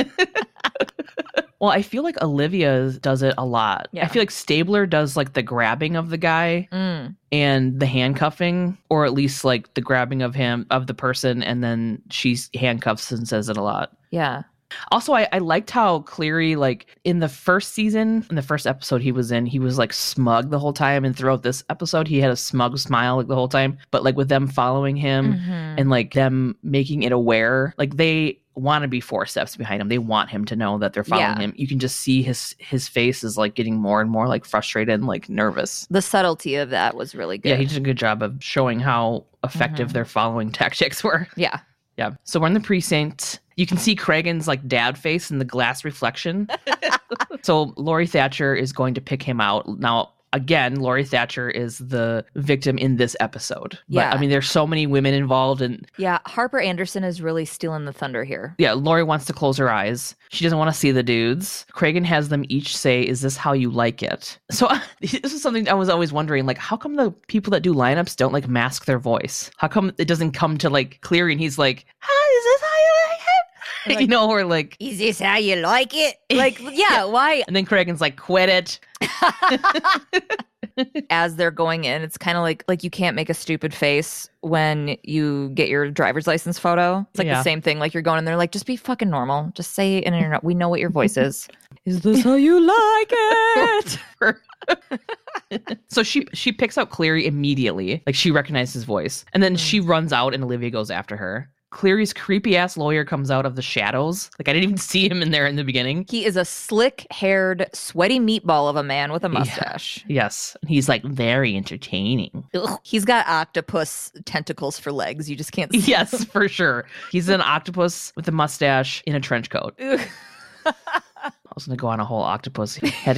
Well, I feel like Olivia does it a lot. Yeah. I feel like Stabler does like the grabbing of the guy and the handcuffing, or at least like the grabbing of him, of the person, and then she handcuffs and says it a lot. Yeah. Also, I liked how Cleary, like in the first season, in the first episode he was in, he was like smug the whole time. And throughout this episode, he had a smug smile like the whole time. But like with them following him and like them making it aware, like they want to be 4 steps behind him. They want him to know that they're following him. You can just see his face is like getting more and more like frustrated and like nervous. The subtlety of that was really good. Yeah, he did a good job of showing how effective their following tactics were. Yeah. Yeah. So we're in the precinct. You can see Cragen's like dad face in the glass reflection. So Lori Thatcher is going to pick him out. Now, again, Lori Thatcher is the victim in this episode. Yeah. But, I mean, there's so many women involved. And yeah, Harper Anderson is really stealing the thunder here. Yeah, Lori wants to close her eyes. She doesn't want to see the dudes. Cragen has them each say, is this how you like it? So this is something I was always wondering, like, how come the people that do lineups don't like mask their voice? How come it doesn't come to like Cleary and he's like, hi, is this how you like it? Like, you know, or like, is this how you like it? Like, yeah, why? And then Cragen's like, quit it. As they're going in, it's kind of like you can't make a stupid face when you get your driver's license photo. It's like the same thing. Like you're going in there like, just be fucking normal. Just say in an internet. We know what your voice is. Is this how you like it? So she picks out Cleary immediately. Like she recognizes his voice. And then she runs out and Olivia goes after her. Cleary's creepy-ass lawyer comes out of the shadows. Like, I didn't even see him in there in the beginning. He is a slick-haired, sweaty meatball of a man with a mustache. Yeah. Yes. He's, like, very entertaining. Ugh. He's got octopus tentacles for legs. You just can't see him. For sure. He's an octopus with a mustache in a trench coat. I was going to go on a whole octopus. Had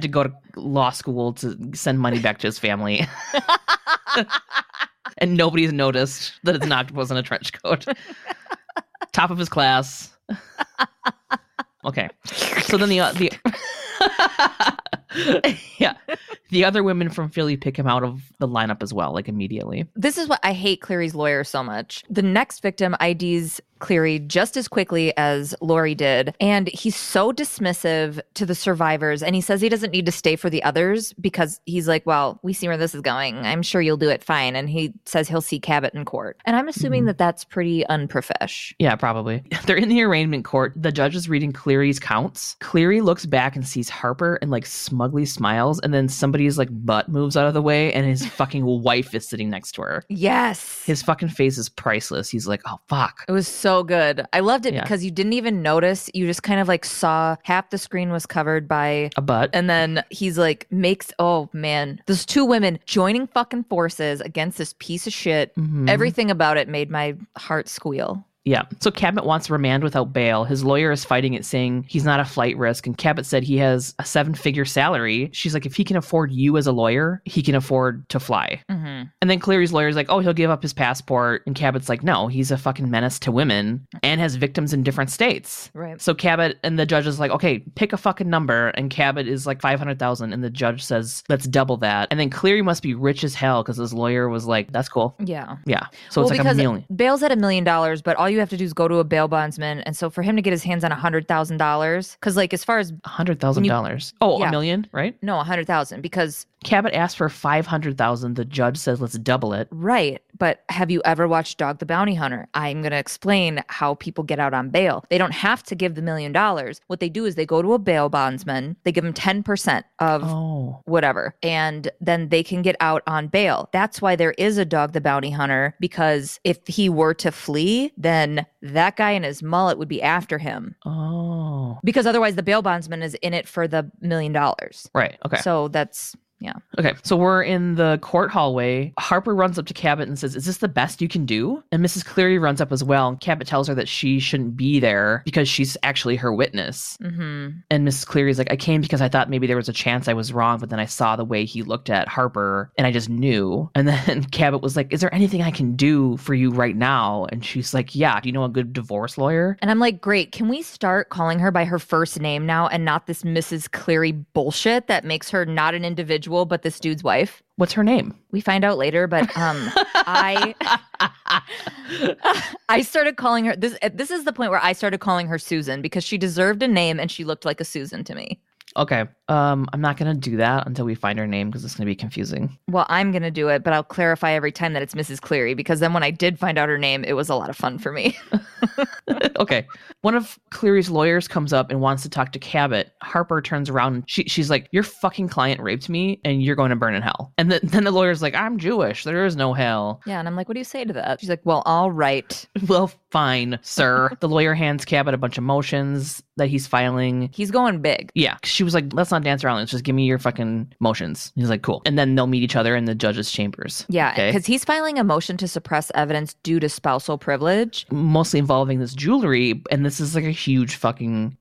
to go to law school to send money back to his family. And nobody's noticed that it's an octopus in a trench coat. Top of his class. Okay. So then the the other women from Philly pick him out of the lineup as well, like immediately. This is what I hate Cleary's lawyer so much. The next victim IDs Cleary just as quickly as Lori did. And he's so dismissive to the survivors. And he says he doesn't need to stay for the others because he's like, well, we see where this is going. I'm sure you'll do it fine. And he says he'll see Cabot in court. And I'm assuming that that's pretty unprofesh. Yeah, probably. They're in the arraignment court. The judge is reading Cleary's counts. Cleary looks back and sees Harper and like smugly smiles. And then somebody's like butt moves out of the way and his fucking wife is sitting next to her. Yes. His fucking face is priceless. He's like, oh, fuck. It was so good. I loved it because you didn't even notice. You just kind of like saw half the screen was covered by a butt. And then he's like oh man, those two women joining fucking forces against this piece of shit. Mm-hmm. Everything about it made my heart squeal. Yeah. So Cabot wants remand without bail. His lawyer is fighting it, saying he's not a flight risk. And Cabot said he has a 7-figure salary. She's like, if he can afford you as a lawyer, he can afford to fly. Mm-hmm. And then Cleary's lawyer's like, oh, he'll give up his passport. And Cabot's like, no, he's a fucking menace to women and has victims in different states. Right. So Cabot and the judge is like, okay, pick a fucking number. And Cabot is like 500,000. And the judge says, let's double that. And then Cleary must be rich as hell because his lawyer was like, that's cool. Yeah. Yeah. So it's like $1 million. Bail's at $1 million, but all you have to do is go to a bail bondsman. And so for him to get his hands on $100,000, because like as far as $100,000. $1 million, right? No, 100,000, because Cabot asked for 500,000. The judge says, let's double it. Right. But have you ever watched Dog the Bounty Hunter? I'm going to explain how people get out on bail. They don't have to give the $1 million. What they do is they go to a bail bondsman. They give them 10% of whatever. And then they can get out on bail. That's why there is a Dog the Bounty Hunter, because if he were to flee, then that guy and his mullet would be after him. Oh. Because otherwise the bail bondsman is in it for the $1 million. Right. Okay. So that's... Yeah. Okay. So we're in the court hallway. Harper runs up to Cabot and says, is this the best you can do? And Mrs. Cleary runs up as well. And Cabot tells her that she shouldn't be there because she's actually her witness. Mm-hmm. And Mrs. Cleary's like, I came because I thought maybe there was a chance I was wrong. But then I saw the way he looked at Harper and I just knew. And then Cabot was like, is there anything I can do for you right now? And she's like, yeah, do you know a good divorce lawyer? And I'm like, great. Can we start calling her by her first name now and not this Mrs. Cleary bullshit that makes her not an individual, but this dude's wife? What's her name? We find out later, but I started calling her this is the point where I started calling her Susan, because she deserved a name and she looked like a Susan to me. Okay. I'm not going to do that until we find her name because it's going to be confusing. Well, I'm going to do it, but I'll clarify every time that it's Mrs. Cleary, because then when I did find out her name, it was a lot of fun for me. Okay. One of Cleary's lawyers comes up and wants to talk to Cabot. Harper turns around and she's like, your fucking client raped me and you're going to burn in hell. And then the lawyer's like, I'm Jewish. There is no hell. Yeah. And I'm like, what do you say to that? She's like, well, all right. Well, fine, sir. The lawyer hands Cabot a bunch of motions that he's filing. He's going big. Yeah. She was like, let's not dance around. Let's just give me your fucking motions. He's like, cool. And then they'll meet each other in the judge's chambers. Yeah, because he's filing a motion to suppress evidence due to spousal privilege. Mostly involving this jewelry. And this is like a huge fucking,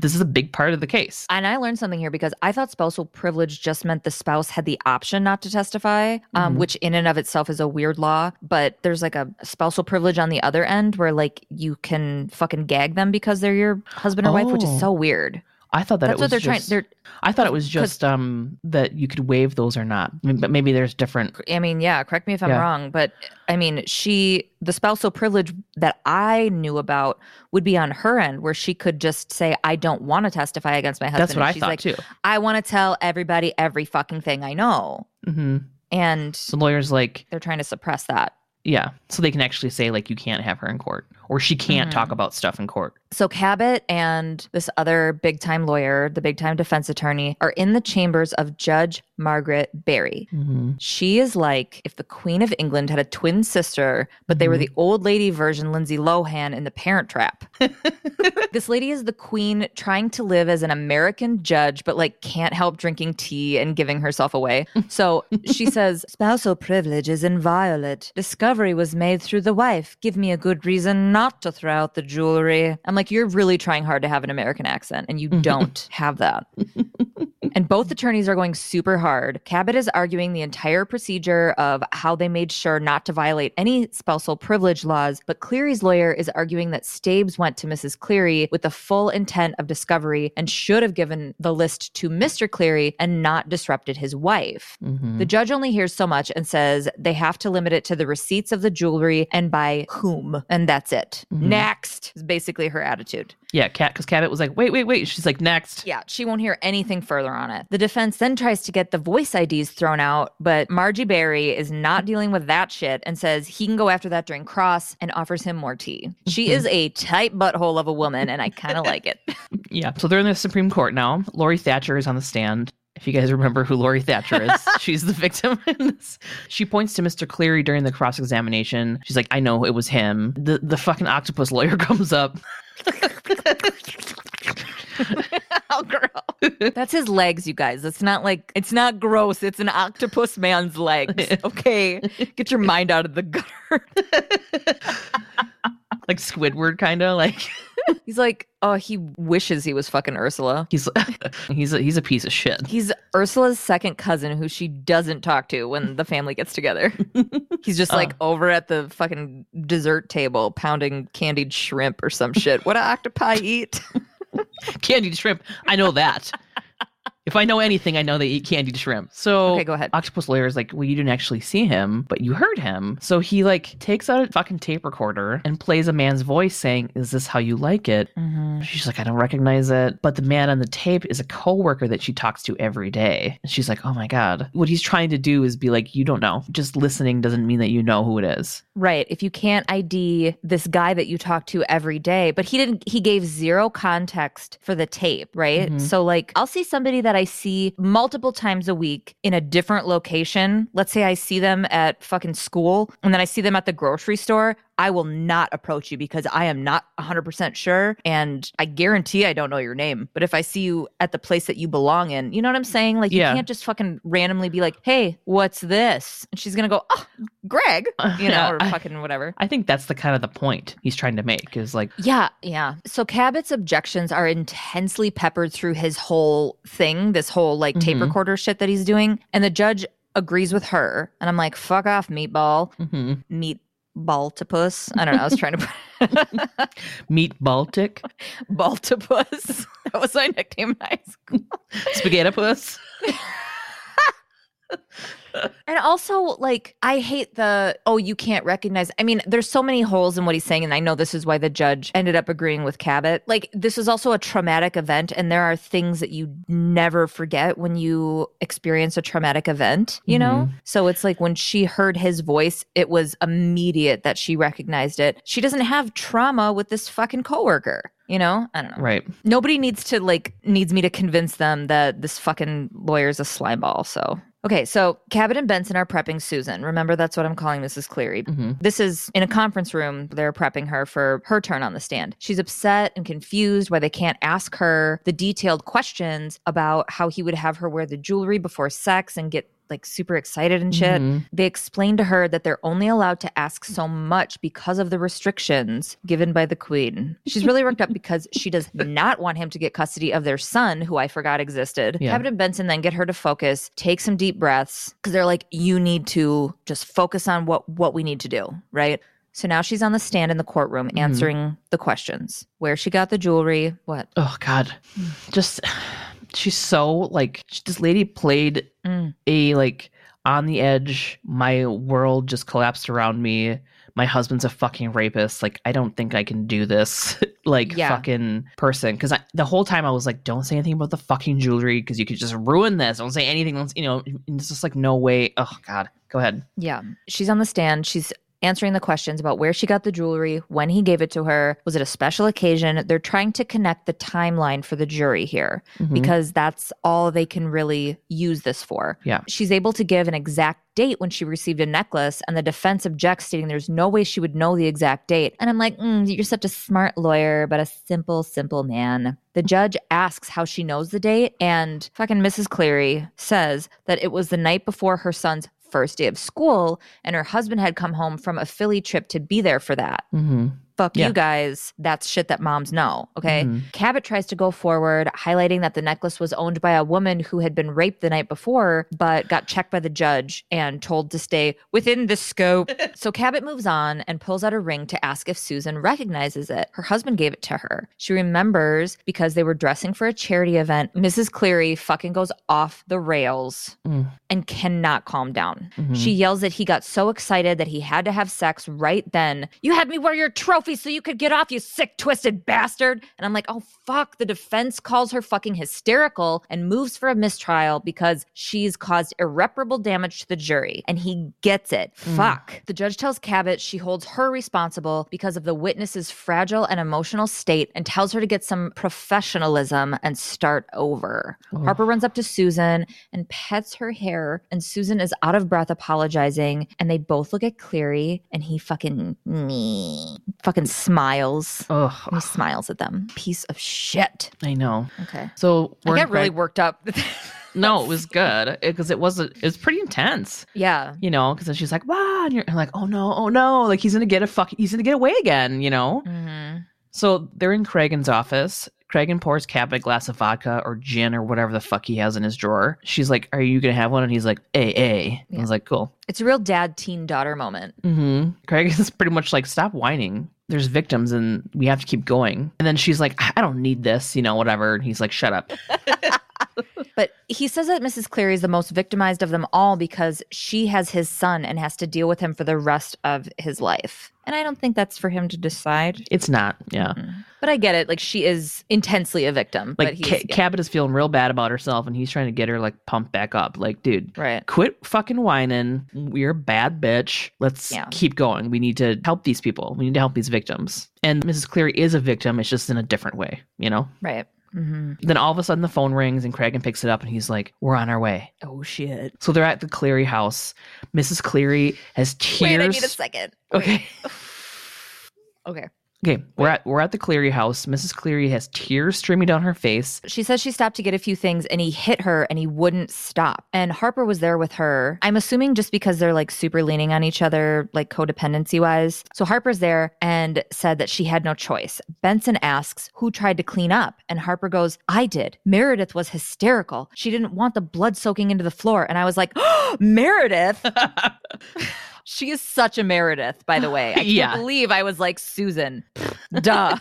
this is a big part of the case. And I learned something here, because I thought spousal privilege just meant the spouse had the option not to testify, which in and of itself is a weird law. But there's like a spousal privilege on the other end where like you can fucking gag them because they're your husband or wife, which is so weird. I thought that that you could waive those or not, but maybe there's different. I mean, yeah, correct me if I'm wrong, but I mean, the spousal privilege that I knew about would be on her end, where she could just say, I don't want to testify against my husband. That's what I thought like, too. I want to tell everybody every fucking thing I know. Mm-hmm. And the lawyer's like, they're trying to suppress that. Yeah. So they can actually say, like, you can't have her in court, or she can't talk about stuff in court. So Cabot and this other big-time lawyer, the big-time defense attorney, are in the chambers of Judge Margaret Barry. Mm-hmm. She is like if the Queen of England had a twin sister, but they were the old lady version Lindsay Lohan in The Parent Trap. This lady is the queen trying to live as an American judge, but like can't help drinking tea and giving herself away. So she says, spousal privilege is inviolate. Discovery was made through the wife. Give me a good reason not to throw out the jewelry. I'm like, you're really trying hard to have an American accent, and you don't have that. And both attorneys are going super hard. Cabot is arguing the entire procedure of how they made sure not to violate any spousal privilege laws, but Cleary's lawyer is arguing that Stabes went to Mrs. Cleary with the full intent of discovery and should have given the list to Mr. Cleary and not disrupted his wife. Mm-hmm. The judge only hears so much and says they have to limit it to the receipts of the jewelry and by whom, and that's it. Mm-hmm. Next is basically her attitude. Yeah, because Cabot was like, wait. She's like, next. Yeah, she won't hear anything further on it. The defense then tries to get the voice IDs thrown out, but Margie Berry is not dealing with that shit and says he can go after that during cross and offers him more tea. She is a tight butthole of a woman, and I kind of like it. Yeah, so they're in the Supreme Court now. Lori Thatcher is on the stand. If you guys remember who Lori Thatcher is, she's the victim in this. She points to Mr. Cleary during the cross-examination. She's like, I know it was him. The fucking octopus lawyer comes up. Oh, girl. That's his legs, you guys. It's not like, it's not gross. It's an octopus man's legs. Okay. Get your mind out of the gutter. Like Squidward, kind of like. He's like, oh, he wishes he was fucking Ursula. He's a piece of shit. He's Ursula's second cousin who she doesn't talk to when the family gets together. He's just like over at the fucking dessert table pounding candied shrimp or some shit. What do octopi eat? Candied shrimp. I know that. If I know anything, I know they eat candied shrimp. So okay, go ahead. Octopus lawyer is like, well, you didn't actually see him, but you heard him. So he like takes out a fucking tape recorder and plays a man's voice saying, is this how you like it? Mm-hmm. She's like, I don't recognize it. But the man on the tape is a coworker that she talks to every day. And she's like, oh my God. What he's trying to do is be like, you don't know. Just listening doesn't mean that you know who it is. Right. If you can't ID this guy that you talk to every day, but he gave zero context for the tape, right? Mm-hmm. So like, I'll see somebody that I see multiple times a week in a different location. Let's say I see them at fucking school and then I see them at the grocery store. I will not approach you because I am not 100% sure. And I guarantee I don't know your name. But if I see you at the place that you belong in, you know what I'm saying? Like, yeah. You can't just fucking randomly be like, hey, what's this? And she's going to go, oh, Greg, you know, or fucking whatever. I think that's the kind of the point he's trying to make is like. Yeah, yeah. So Cabot's objections are intensely peppered through his whole thing, this whole like tape recorder shit that he's doing. And the judge agrees with her. And I'm like, fuck off, meatball. Mm-hmm. Baltipus. I don't know. I was trying to put Meat Baltic. Baltipus. That was my nickname in high school. Spaghettipus. And also, like, I hate the, oh, you can't recognize. I mean, there's so many holes in what he's saying. And I know this is why the judge ended up agreeing with Cabot. Like, this is also a traumatic event. And there are things that you never forget when you experience a traumatic event, you know? So it's like when she heard his voice, it was immediate that she recognized it. She doesn't have trauma with this fucking coworker. You know? I don't know. Right. Nobody needs me to convince them that this fucking lawyer is a slime ball, so. Okay, so Cabot and Benson are prepping Susan. Remember, that's what I'm calling Mrs. Cleary. Mm-hmm. This is in a conference room. They're prepping her for her turn on the stand. She's upset and confused why they can't ask her the detailed questions about how he would have her wear the jewelry before sex and get like super excited and shit. Mm-hmm. They explain to her that they're only allowed to ask so much because of the restrictions given by the queen. She's really worked up because she does not want him to get custody of their son, who I forgot existed. Yeah. Captain Benson then get her to focus, take some deep breaths, because they're like, you need to just focus on what we need to do, right? So now she's on the stand in the courtroom answering the questions. Where she got the jewelry, what? Oh, God. Just... She's so like, this lady played a like on the edge. My world just collapsed around me. My husband's a fucking rapist. Like, I don't think I can do this. Like, fucking person. Because the whole time I was like, don't say anything about the fucking jewelry because you could just ruin this. Don't say anything else. You know, and it's just like, no way. Oh, God. Go ahead. Yeah. She's on the stand. She's answering the questions about where she got the jewelry, when he gave it to her, was it a special occasion? They're trying to connect the timeline for the jury here because that's all they can really use this for. Yeah. She's able to give an exact date when she received a necklace, and the defense objects, stating there's no way she would know the exact date. And I'm like, you're such a smart lawyer, but a simple man. The judge asks how she knows the date, and fucking Mrs. Cleary says that it was the night before her son's first day of school, and her husband had come home from a Philly trip to be there for that. fuck you guys, that's shit that moms know, okay? Mm-hmm. Cabot tries to go forward, highlighting that the necklace was owned by a woman who had been raped the night before, but got checked by the judge and told to stay within the scope. So Cabot moves on and pulls out a ring to ask if Susan recognizes it. Her husband gave it to her. She remembers because they were dressing for a charity event. Mrs. Cleary fucking goes off the rails and cannot calm down. Mm-hmm. She yells that he got so excited that he had to have sex right then. You had me wear your trophy so you could get off, you sick, twisted bastard. And I'm like, oh, fuck. The defense calls her fucking hysterical and moves for a mistrial because she's caused irreparable damage to the jury. And he gets it. Fuck. The judge tells Cabot she holds her responsible because of the witness's fragile and emotional state and tells her to get some professionalism and start over. Oh. Harper runs up to Susan and pets her hair, and Susan is out of breath apologizing, and they both look at Cleary, and he fucking smiles. Ugh. He smiles at them. Piece of shit. I know. Okay. So I got really worked up. No, it was good because it was pretty intense. Yeah. You know, because then she's like, wow, and you're like, oh no. Like he's going to get away again, you know? Mm-hmm. So they're in Cragen's office. Cragen pours Cabot a glass of vodka or gin or whatever the fuck he has in his drawer. She's like, are you going to have one? And he's like, AA. Yeah. I was like, cool. It's a real dad, teen, daughter moment. Mm-hmm. Cragen's pretty much like, stop whining. There's victims and we have to keep going. And then she's like, I don't need this, you know, whatever. And he's like, shut up. But he says that Mrs. Cleary is the most victimized of them all because she has his son and has to deal with him for the rest of his life. And I don't think that's for him to decide. It's not, yeah. Mm-hmm. But I get it. Like, she is intensely a victim. Like, but Cabot is feeling real bad about herself, and he's trying to get her, like, pumped back up. Like, dude, right. Quit fucking whining. We're a bad bitch. Let's keep going. We need to help these people. We need to help these victims. And Mrs. Cleary is a victim. It's just in a different way, you know? Right. Mm-hmm. Then all of a sudden the phone rings and Cragen picks it up and he's like, we're on our way. Oh, shit. So they're at the Cleary house. Mrs. Cleary has tears. Wait, I need a second. Okay. Okay. We're at the Cleary house. Mrs. Cleary has tears streaming down her face. She says she stopped to get a few things and he hit her and he wouldn't stop. And Harper was there with her. I'm assuming just because they're like super leaning on each other, like codependency wise. So Harper's there and said that she had no choice. Benson asks who tried to clean up and Harper goes, I did. Meredith was hysterical. She didn't want the blood soaking into the floor. And I was like, oh, Meredith. She is such a Meredith, by the way. I can't believe I was like, Susan, duh.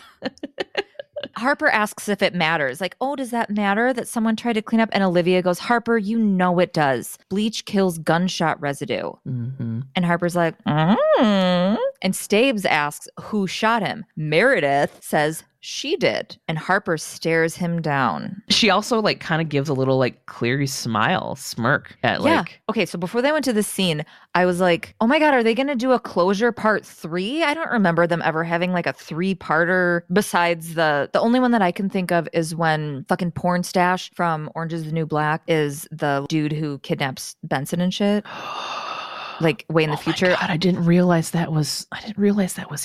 Harper asks if it matters. Like, oh, does that matter that someone tried to clean up? And Olivia goes, Harper, you know it does. Bleach kills gunshot residue. Mm-hmm. And Harper's like, And Staves asks who shot him. Meredith says, she did. And Harper stares him down. She also like kind of gives a little like Cleary smile, smirk at like. Yeah. Okay, so before they went to this scene, I was like, oh my God, are they going to do a closure part 3? I don't remember them ever having like a 3-parter besides the only one that I can think of is when fucking Porn Stash from Orange is the New Black is the dude who kidnaps Benson and shit. Like way in the future. God, I didn't realize that was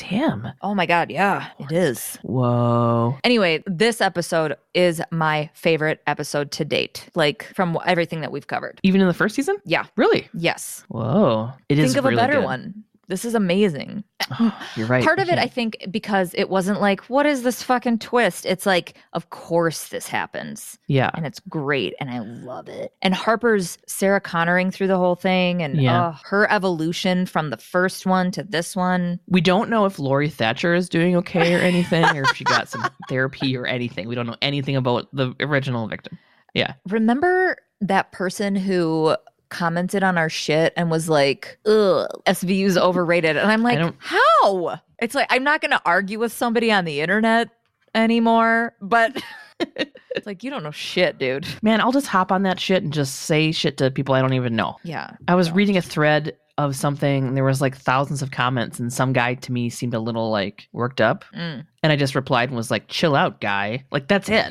him. Oh my God, yeah, it is. Whoa. Anyway, this episode is my favorite episode to date. Like from everything that we've covered. Even in the first season? Yeah. Really? Yes. Whoa. It is. Think of really a better good. One. This is amazing. Oh, you're right. Part of it, I think, because it wasn't like, what is this fucking twist? It's like, of course this happens. Yeah. And it's great. And I love it. And Harper's Sarah Connoring through the whole thing and her evolution from the first one to this one. We don't know if Lori Thatcher is doing okay or anything or if she got some therapy or anything. We don't know anything about the original victim. Yeah. Remember that person who commented on our shit and was like, ugh, SVU's overrated. And I'm like, how? It's like, I'm not going to argue with somebody on the internet anymore, but it's like, you don't know shit, dude. Man, I'll just hop on that shit and just say shit to people I don't even know. Yeah. I was reading a thread of something and there was like thousands of comments and some guy to me seemed a little like worked up. And I just replied and was like, chill out, guy. Like, that's it.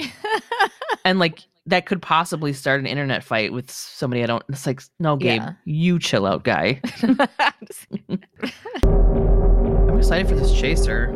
And like, that could possibly start an internet fight with somebody I don't. It's like, no, Gabe, you chill out, guy. I'm excited for this chaser.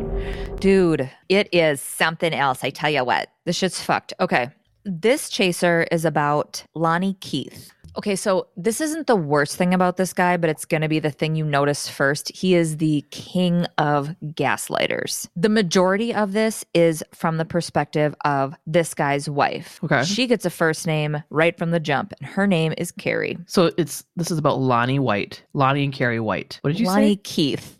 Dude, it is something else. I tell you what, this shit's fucked. Okay. This chaser is about Lonnie Keith. Okay, so this isn't the worst thing about this guy, but it's going to be the thing you notice first. He is the king of gaslighters. The majority of this is from the perspective of this guy's wife. Okay. She gets a first name right from the jump, and her name is Carrie. So this is about Lonnie White. Lonnie and Carrie White. What did you say? Lonnie Keith.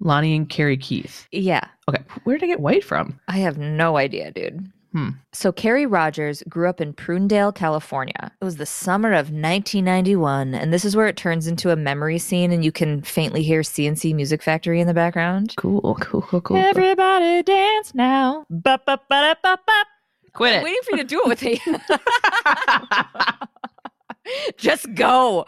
Lonnie and Carrie Keith. Yeah. Okay. Where did I get White from? I have no idea, dude. So Carrie Rogers grew up in Prunedale, California. It was the summer of 1991, and this is where it turns into a memory scene, and you can faintly hear CNC Music Factory in the background. Cool. Everybody dance now. Bop, bop, bop, bop, bop. Quit it. I'm waiting for you to do it with me. Just go.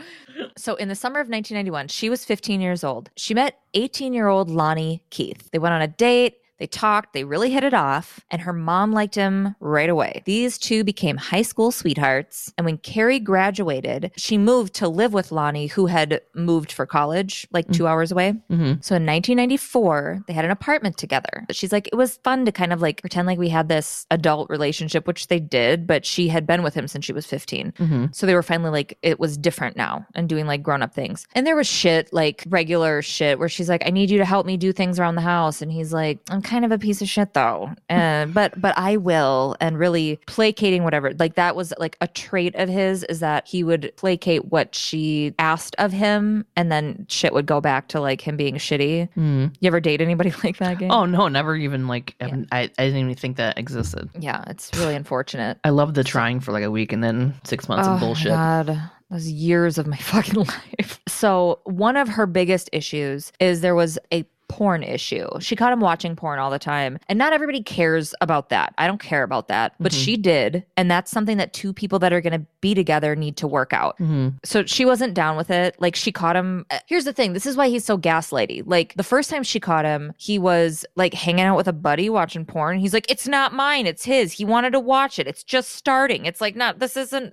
So in the summer of 1991, she was 15 years old. She met 18-year-old Lonnie Keith. They went on a date. They talked, they really hit it off, and her mom liked him right away. These two became high school sweethearts, and when Carrie graduated, she moved to live with Lonnie, who had moved for college, like 2 hours away. Mm-hmm. So in 1994, they had an apartment together. She's like, it was fun to kind of like pretend like we had this adult relationship, which they did, but she had been with him since she was 15. Mm-hmm. So they were finally like, it was different now and doing like grown-up things. And there was shit, like regular shit, where she's like, I need you to help me do things around the house. And he's like, I'm kind of a piece of shit though, but I will, and really placating whatever. Like that was like a trait of his, is that he would placate what she asked of him, and then shit would go back to like him being shitty. You ever date anybody like that, Gabe? Oh no, never even like, yeah. I didn't even think that existed. Yeah, it's really unfortunate. I love the trying for like a week and then 6 months of bullshit. God. Those years of my fucking life. So one of her biggest issues is there was a porn issue. She caught him watching porn all the time. And not everybody cares about that. I don't care about that. But she did. And that's something that two people that are going to be together need to work out. Mm-hmm. So she wasn't down with it. Like she caught him. Here's the thing. This is why he's so gaslighty. Like the first time she caught him, he was like hanging out with a buddy watching porn. He's like, it's not mine. It's his. He wanted to watch it. It's just starting. It's like, no, this isn't,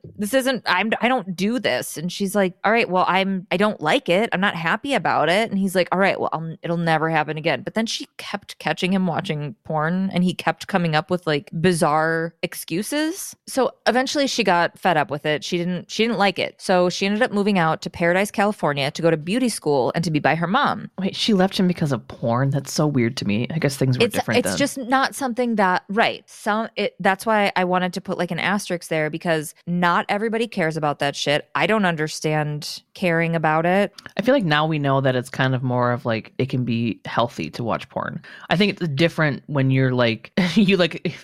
I don't do this. And she's like, all right, well, I don't like it. I'm not happy about it. And he's like, all right, well, it'll never happen again. But then she kept catching him watching porn, and he kept coming up with like bizarre excuses. So eventually she got fed up with it. She didn't like it. So she ended up moving out to Paradise, California to go to beauty school and to be by her mom. Wait, she left him because of porn? That's so weird to me. I guess things were different then. It's just not something that, right. That's why I wanted to put like an asterisk there, because not everybody cares about that shit. I don't understand caring about it. I feel like now we know that it's kind of more of like, it can be healthy to watch porn. I think it's different when you're like, you're like,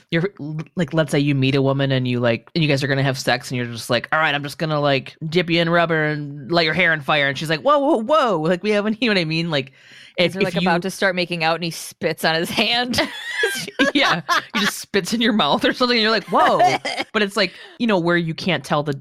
let's say you meet a woman and you guys are going to have sex, and you're just like, all right, I'm just going to like dip you in rubber and light your hair on fire. And she's like, whoa, whoa, whoa. Like we haven't, you know what I mean? Like they're like about to start making out and he spits on his hand. Yeah. He just spits in your mouth or something. And you're like, whoa. But it's like, you know, where you can't tell the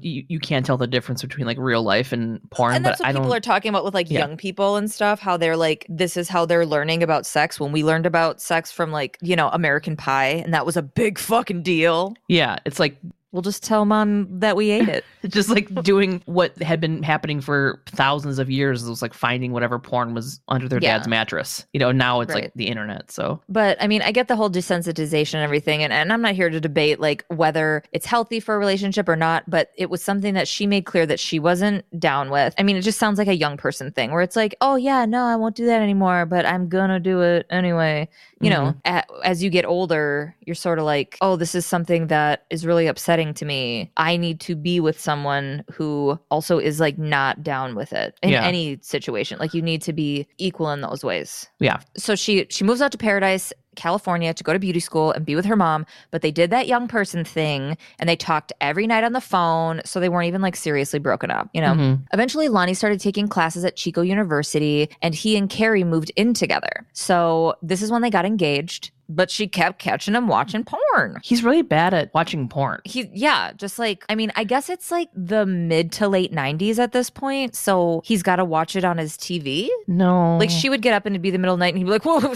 difference between like real life and porn. And that's what people are talking about with like young people and stuff, how they're like, this is how they're learning about sex, when we learned about sex from like, you know, American Pie. And that was a big fucking deal. Yeah. It's like, we'll just tell mom that we ate it. Just like doing what had been happening for thousands of years. It was like finding whatever porn was under their dad's mattress. You know, now it's like the internet. So, but I mean, I get the whole desensitization and everything. And I'm not here to debate like whether it's healthy for a relationship or not. But it was something that she made clear that she wasn't down with. I mean, it just sounds like a young person thing where it's like, oh yeah, no, I won't do that anymore, but I'm going to do it anyway. You know, as you get older, you're sort of like, oh, this is something that is really upsetting to me. I need to be with someone who also is like not down with it in any situation. Like you need to be equal in those ways. Yeah. So she moves out to Paradise, California to go to beauty school and be with her mom, but they did that young person thing and they talked every night on the phone, so they weren't even like seriously broken up, you know. Eventually Lonnie started taking classes at Chico University, and he and Carrie moved in together. So this is when they got engaged, but she kept catching him watching porn. He's really bad at watching porn. Just like, I mean, I guess it's like the mid to late 90s at this point, so he's got to watch it on his TV. No, like she would get up and it'd be the middle of the night and he'd be like, whoa,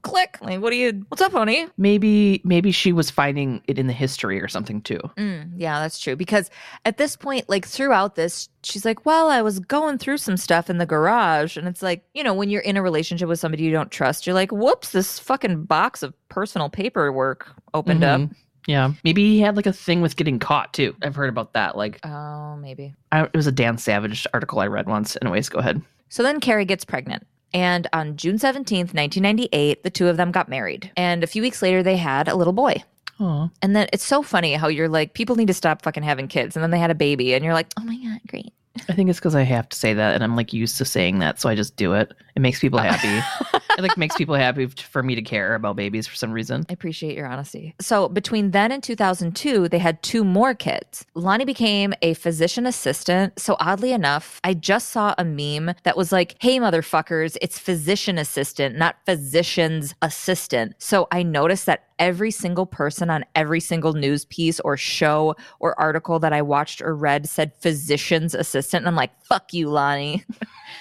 click, like, what's up, honey? Maybe she was finding it in the history or something too. Yeah, that's true. Because at this point, like throughout this, she's like, well, I was going through some stuff in the garage. And it's like, you know, when you're in a relationship with somebody you don't trust, you're like, whoops, this fucking box of personal paperwork opened up. Yeah. Maybe he had like a thing with getting caught too. I've heard about that. Like, oh, maybe. It was a Dan Savage article I read once. Anyways, go ahead. So then Carrie gets pregnant. And on June 17th, 1998, the two of them got married. And a few weeks later, they had a little boy. Aww. And then it's so funny how you're like, people need to stop fucking having kids. And then they had a baby. And you're like, oh my God, great. I think it's because I have to say that. And I'm like used to saying that. So I just do it. It makes people happy. It like makes people happy for me to care about babies for some reason. I appreciate your honesty. So between then and 2002, they had two more kids. Lonnie became a physician assistant. So oddly enough, I just saw a meme that was like, hey, motherfuckers, it's physician assistant, not physician's assistant. So I noticed that every single person on every single news piece or show or article that I watched or read said physician's assistant. And I'm like, fuck you, Lonnie.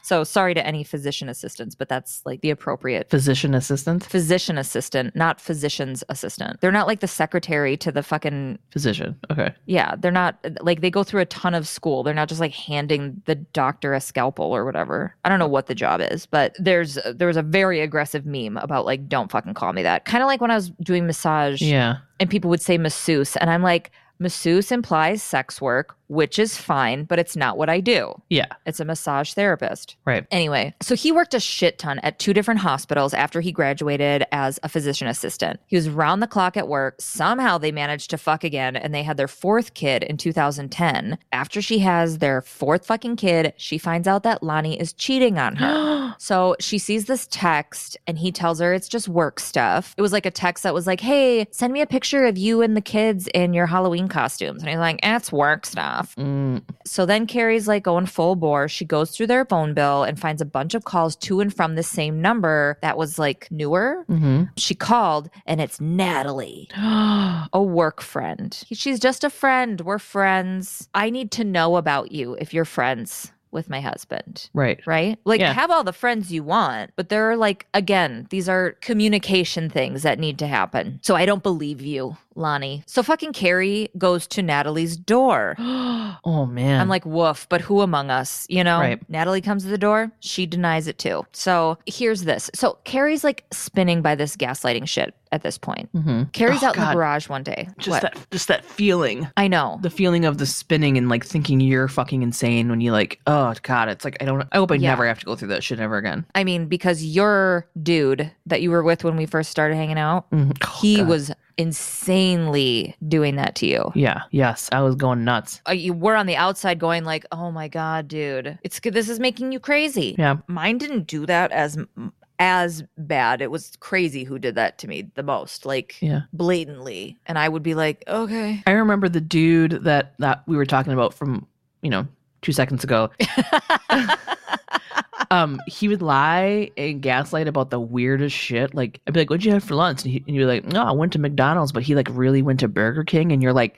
So sorry to any physician assistants, but that's like the appropriate. Physician assistant? Physician assistant, not physician's assistant. They're not like the secretary to the fucking... physician, okay. Yeah, they're not, like they go through a ton of school. They're not just like handing the doctor a scalpel or whatever. I don't know what the job is, but there was a very aggressive meme about like, don't fucking call me that. Kind of like when I was doing massage, yeah, and people would say masseuse, and I'm like, masseuse implies sex work, which is fine, but it's not what I do. Yeah, it's a massage therapist, right? Anyway, so he worked a shit ton at two different hospitals after he graduated as a physician assistant. He was round the clock at work. Somehow they managed to fuck again, and they had their fourth kid in 2010. After she has their fourth fucking kid, she finds out that Lonnie is cheating on her. So she sees this text, and he tells her it's just work stuff. It was like a text that was like, hey, send me a picture of you and the kids in your Halloween costumes. And he's like, that's work stuff. Mm. So then Carrie's like going full bore. She goes through their phone bill and finds a bunch of calls to and from the same number that was like newer. Mm-hmm. She called, and it's Natalie, a work friend. She's just a friend. We're friends. I need to know about you if you're friends with my husband. Right. Right? Like, yeah, have all the friends you want, but there are like, again, these are communication things that need to happen. So I don't believe you, Lonnie. So fucking Carrie goes to Natalie's door. Oh, man. I'm like, woof, but who among us, you know? Right. Natalie comes to the door. She denies it too. So here's this. So Carrie's like spinning by this gaslighting shit at this point. Mm-hmm. Carrie's out in the garage one day. Just that feeling. I know. The feeling of the spinning and like thinking you're fucking insane when you like, oh God, it's like, I hope I never have to go through that shit ever again. I mean, because your dude that you were with when we first started hanging out, mm-hmm, he was insanely doing that to you. Yeah. Yes. I was going nuts. You were on the outside going like, oh my God, dude, this is making you crazy. Yeah. Mine didn't do that as bad. It was crazy who did that to me the most, like blatantly. And I would be like, okay. I remember the dude that we were talking about from, 2 seconds ago. He would lie and gaslight about the weirdest shit. Like, I'd be like, what'd you have for lunch? And you're like, no, I went to McDonald's, but he like really went to Burger King. And you're like,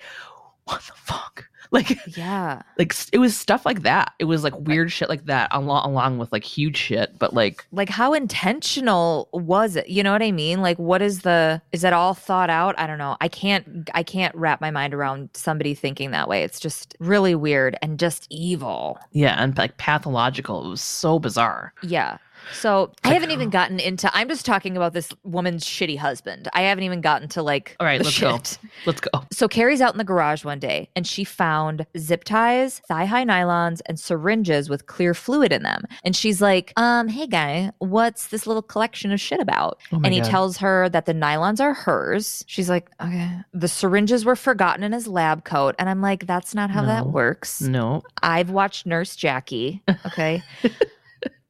what the fuck? Like, yeah, like it was stuff like that. It was like weird shit like that along with like huge shit. But like how intentional was it? You know what I mean? Like, what is that all thought out? I don't know. I can't wrap my mind around somebody thinking that way. It's just really weird and just evil. Yeah. And like pathological. It was so bizarre. Yeah. So I haven't even gotten into, I'm just talking about this woman's shitty husband. I haven't even gotten to like, all right, let's go. Let's go. So Carrie's out in the garage one day, and she found zip ties, thigh-high nylons, and syringes with clear fluid in them. And she's like, hey guy, what's this little collection of shit about? Oh my God. And he tells her that the nylons are hers. She's like, okay. The syringes were forgotten in his lab coat. And I'm like, that's not how that works. No. I've watched Nurse Jackie. Okay.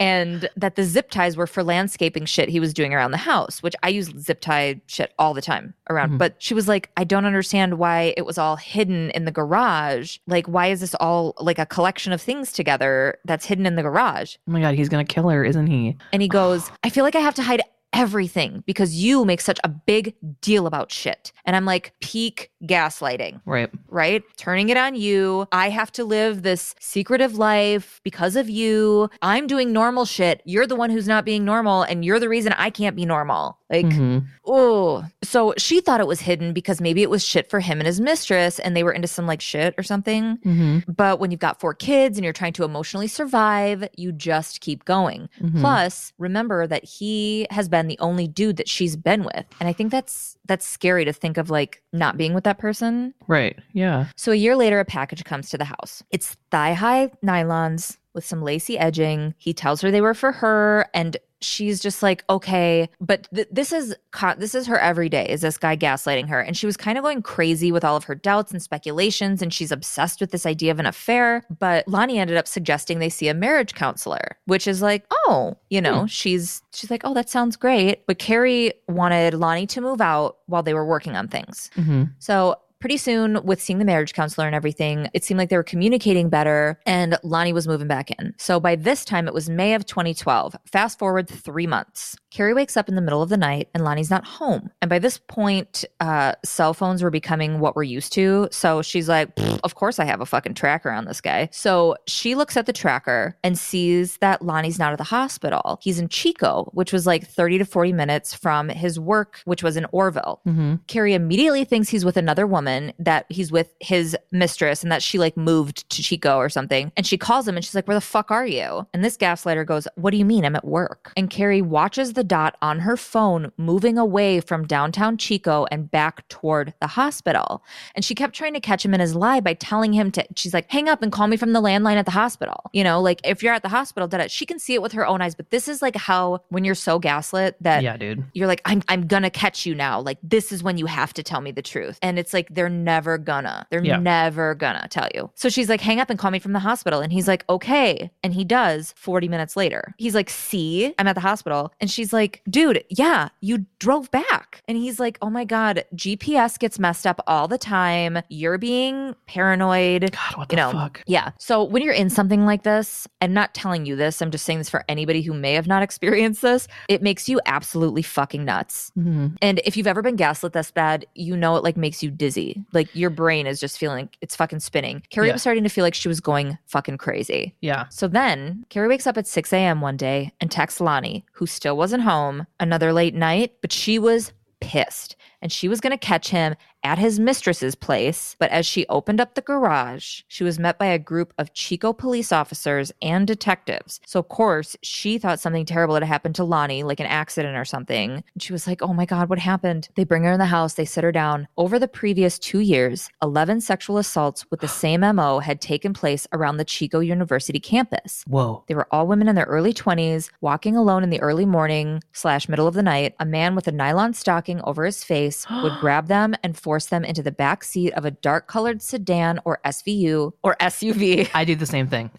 And that the zip ties were for landscaping shit he was doing around the house, which I use zip tie shit all the time around. Mm-hmm. But she was like, I don't understand why it was all hidden in the garage. Like, why is this all like a collection of things together that's hidden in the garage? Oh my God, he's going to kill her, isn't he? And he goes, I feel like I have to hide everything because you make such a big deal about shit. And I'm like, peak gaslighting. Right? Turning it on you. I have to live this secretive life because of you. I'm doing normal shit. You're the one who's not being normal, and you're the reason I can't be normal. Like, oh. So she thought it was hidden because maybe it was shit for him and his mistress and they were into some like shit or something. But when you've got 4 kids and you're trying to emotionally survive, you just keep going. Plus, remember that he has been the only dude that she's been with. And I think that's scary to think of, like, not being with that person. Right. Yeah. So a year later, a package comes to the house. It's thigh-high nylons with some lacy edging. He tells her they were for her, and she's just like, okay, but this is her every day, is this guy gaslighting her. And she was kind of going crazy with all of her doubts and speculations, and she's obsessed with this idea of an affair. But Lonnie ended up suggesting they see a marriage counselor, which is like, oh, you know, she's like, oh, that sounds great. But Carrie wanted Lonnie to move out while they were working on things. So pretty soon, with seeing the marriage counselor and everything, it seemed like they were communicating better, and Lonnie was moving back in. So by this time, it was May of 2012. Fast forward 3 months. Carrie wakes up in the middle of the night, and Lonnie's not home. And by this point, cell phones were becoming what we're used to. So she's like, of course I have a fucking tracker on this guy. So she looks at the tracker and sees that Lonnie's not at the hospital. He's in Chico, which was like 30 to 40 minutes from his work, which was in Orville. Carrie immediately thinks he's with another woman, that he's with his mistress, and that she like moved to Chico or something. And she calls him and she's like, where the fuck are you? And this gaslighter goes, what do you mean? I'm at work. And Carrie watches the dot on her phone moving away from downtown Chico and back toward the hospital. And she kept trying to catch him in his lie by telling him to, she's like, hang up and call me from the landline at the hospital. You know, like, if you're at the hospital, she can see it with her own eyes. But this is like how, when you're so gaslit that you're like, I'm gonna catch you now. Like, this is when you have to tell me the truth. And it's like, they're never gonna. They're never gonna tell you. So she's like, hang up and call me from the hospital. And he's like, okay. And he does 40 minutes later. He's like, see, I'm at the hospital. And she's like, dude, yeah, you drove back. And he's like, oh my God, GPS gets messed up all the time. You're being paranoid. God, what the fuck? Yeah. So when you're in something like this, I'm not telling you this, I'm just saying this for anybody who may have not experienced this, it makes you absolutely fucking nuts. And if you've ever been gaslit this bad, you know it like makes you dizzy. Like, your brain is just feeling like it's fucking spinning. Carrie was starting to feel like she was going fucking crazy. Yeah. So then Carrie wakes up at 6 a.m. one day and texts Lonnie, who still wasn't home, another late night, but she was pissed. And she was going to catch him at his mistress's place. But as she opened up the garage, she was met by a group of Chico police officers and detectives. So, of course, she thought something terrible had happened to Lonnie, like an accident or something. And she was like, oh my God, what happened? They bring her in the house. They sit her down. Over the previous 2 years, 11 sexual assaults with the same MO had taken place around the Chico University campus. Whoa. They were all women in their early 20s, walking alone in the early morning / middle of the night. A man with a nylon stocking over his face would grab them and force them into the back seat of a dark-colored sedan or SVU or SUV. I do the same thing.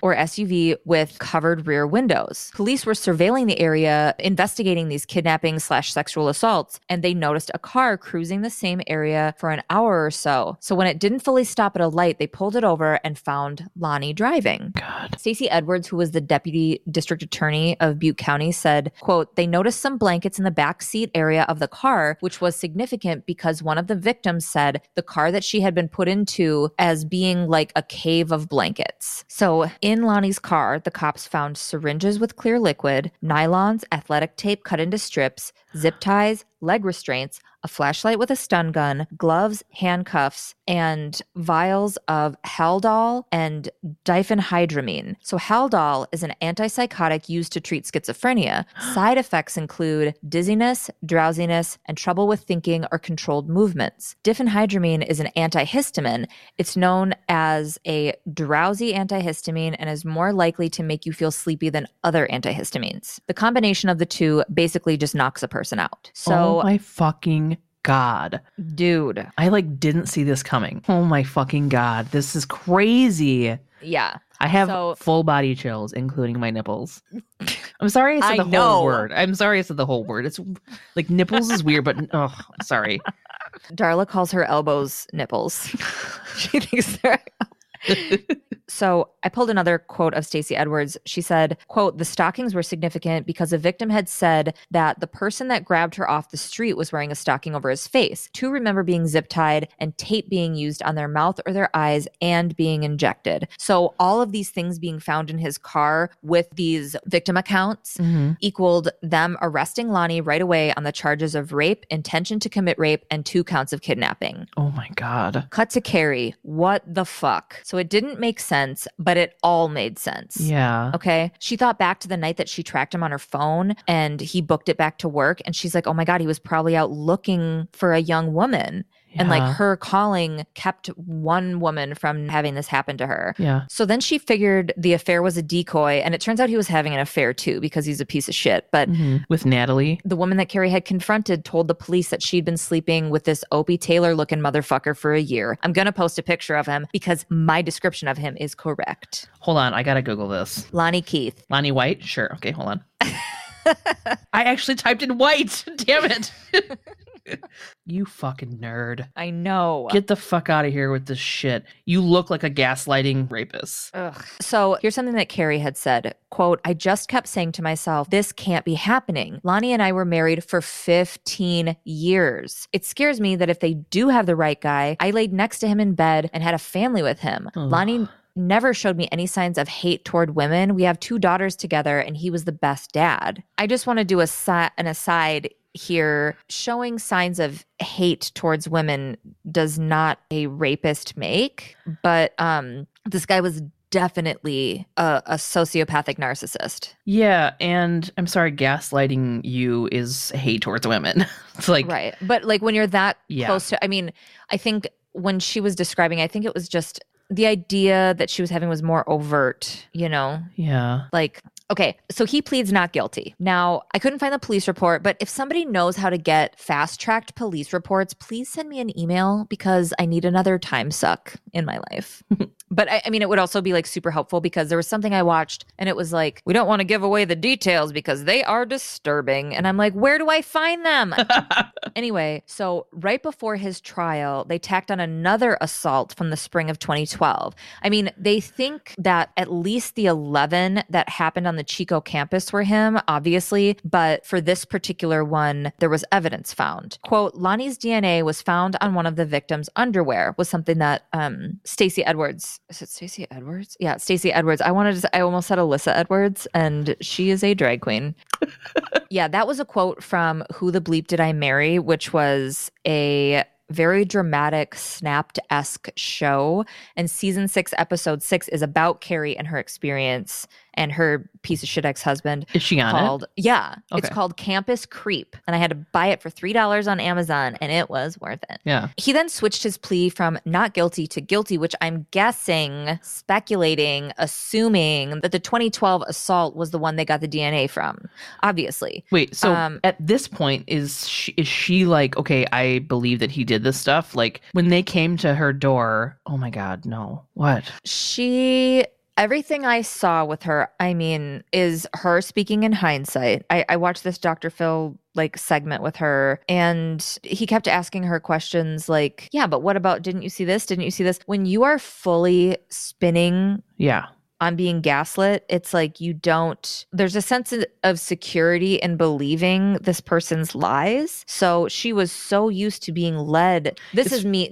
Or SUV with covered rear windows. Police were surveilling the area, investigating these kidnappings / sexual assaults, and they noticed a car cruising the same area for an hour or so. So when it didn't fully stop at a light, they pulled it over and found Lonnie driving. God. Stacey Edwards, who was the deputy district attorney of Butte County, said, quote, they noticed some blankets in the back seat area of the car, which was significant because one of the victims said the car that she had been put into as being like a cave of blankets. So in Lonnie's car, the cops found syringes with clear liquid, nylons, athletic tape cut into strips, zip ties, leg restraints, a flashlight with a stun gun, gloves, handcuffs, and vials of Haldol and diphenhydramine. So Haldol is an antipsychotic used to treat schizophrenia. Side effects include dizziness, drowsiness, and trouble with thinking or controlled movements. Diphenhydramine is an antihistamine. It's known as a drowsy antihistamine and is more likely to make you feel sleepy than other antihistamines. The combination of the two basically just knocks a person out. So, oh my fucking God. Dude. I like didn't see this coming. Oh my fucking God. This is crazy. Yeah. I have full body chills, including my nipples. I'm sorry I said the whole word. It's like nipples is weird, but oh, sorry. Darla calls her elbows nipples. She thinks they're So I pulled another quote of Stacey Edwards. She said, quote, "The stockings were significant because the victim had said that the person that grabbed her off the street was wearing a stocking over his face. Two remember being zip tied and tape being used on their mouth or their eyes and being injected." So all of these things being found in his car with these victim accounts equaled them arresting Lonnie right away on the charges of rape, intention to commit rape, and 2 counts of kidnapping. Oh my God. Cut to Carrie. What the fuck? So it didn't make sense, but it all made sense. Yeah. Okay. She thought back to the night that she tracked him on her phone and he booked it back to work. And she's like, oh my God, he was probably out looking for a young woman. Yeah. And like her calling kept one woman from having this happen to her. Yeah. So then she figured the affair was a decoy, and it turns out he was having an affair too because he's a piece of shit. But with Natalie, the woman that Carrie had confronted told the police that she'd been sleeping with this Opie Taylor looking motherfucker for a year. I'm going to post a picture of him because my description of him is correct. Hold on. I got to Google this. Lonnie Keith. Lonnie White? Sure. Okay. Hold on. I actually typed in white. Damn it. You fucking nerd. I know. Get the fuck out of here with this shit. You look like a gaslighting rapist. Ugh. So here's something that Carrie had said. Quote, "I just kept saying to myself, this can't be happening. Lonnie and I were married for 15 years. It scares me that if they do have the right guy, I laid next to him in bed and had a family with him. Lonnie never showed me any signs of hate toward women. We have 2 daughters together and he was the best dad." I just want to do an aside here. Showing signs of hate towards women does not a rapist make, but this guy was definitely a sociopathic narcissist. Yeah, and I'm sorry, gaslighting you is hate towards women. It's like, right, but like when you're that close to, I mean, I think when she was describing, I think it was just the idea that she was having was more overt, you know? Yeah. Like, okay, so he pleads not guilty. Now, I couldn't find the police report, but if somebody knows how to get fast-tracked police reports, please send me an email because I need another time suck in my life. But I mean, it would also be like super helpful because there was something I watched and it was like, we don't want to give away the details because they are disturbing. And I'm like, where do I find them? Anyway, so right before his trial, they tacked on another assault from the spring of 2012. I mean, they think that at least the 11 that happened on the Chico campus were him, obviously, but for this particular one, there was evidence found. Quote, "Lonnie's DNA was found on one of the victim's underwear," was something that Stacey Edwards, is it Stacey Edwards? Yeah, Stacey Edwards. I almost said Alyssa Edwards, and she is a drag queen. Yeah, that was a quote from Who the Bleep Did I Marry, which was a very dramatic Snapped-esque show. And season 6, episode 6 is about Carrie and her experience and her piece of shit ex-husband. Is she on it? Yeah. Okay. It's called Campus Creep. And I had to buy it for $3 on Amazon, and it was worth it. Yeah. He then switched his plea from not guilty to guilty, which I'm guessing, speculating, assuming that the 2012 assault was the one they got the DNA from, obviously. Wait, so at this point, is she like, okay, I believe that he did this stuff? Like, when they came to her door, oh my God, no. What? Everything I saw with her, I mean, is her speaking in hindsight. I watched this Dr. Phil like segment with her, and he kept asking her questions like, yeah, but what about, didn't you see this? Didn't you see this? When you are fully spinning on being gaslit, it's like you don't, there's a sense of security in believing this person's lies. So she was so used to being led. This is me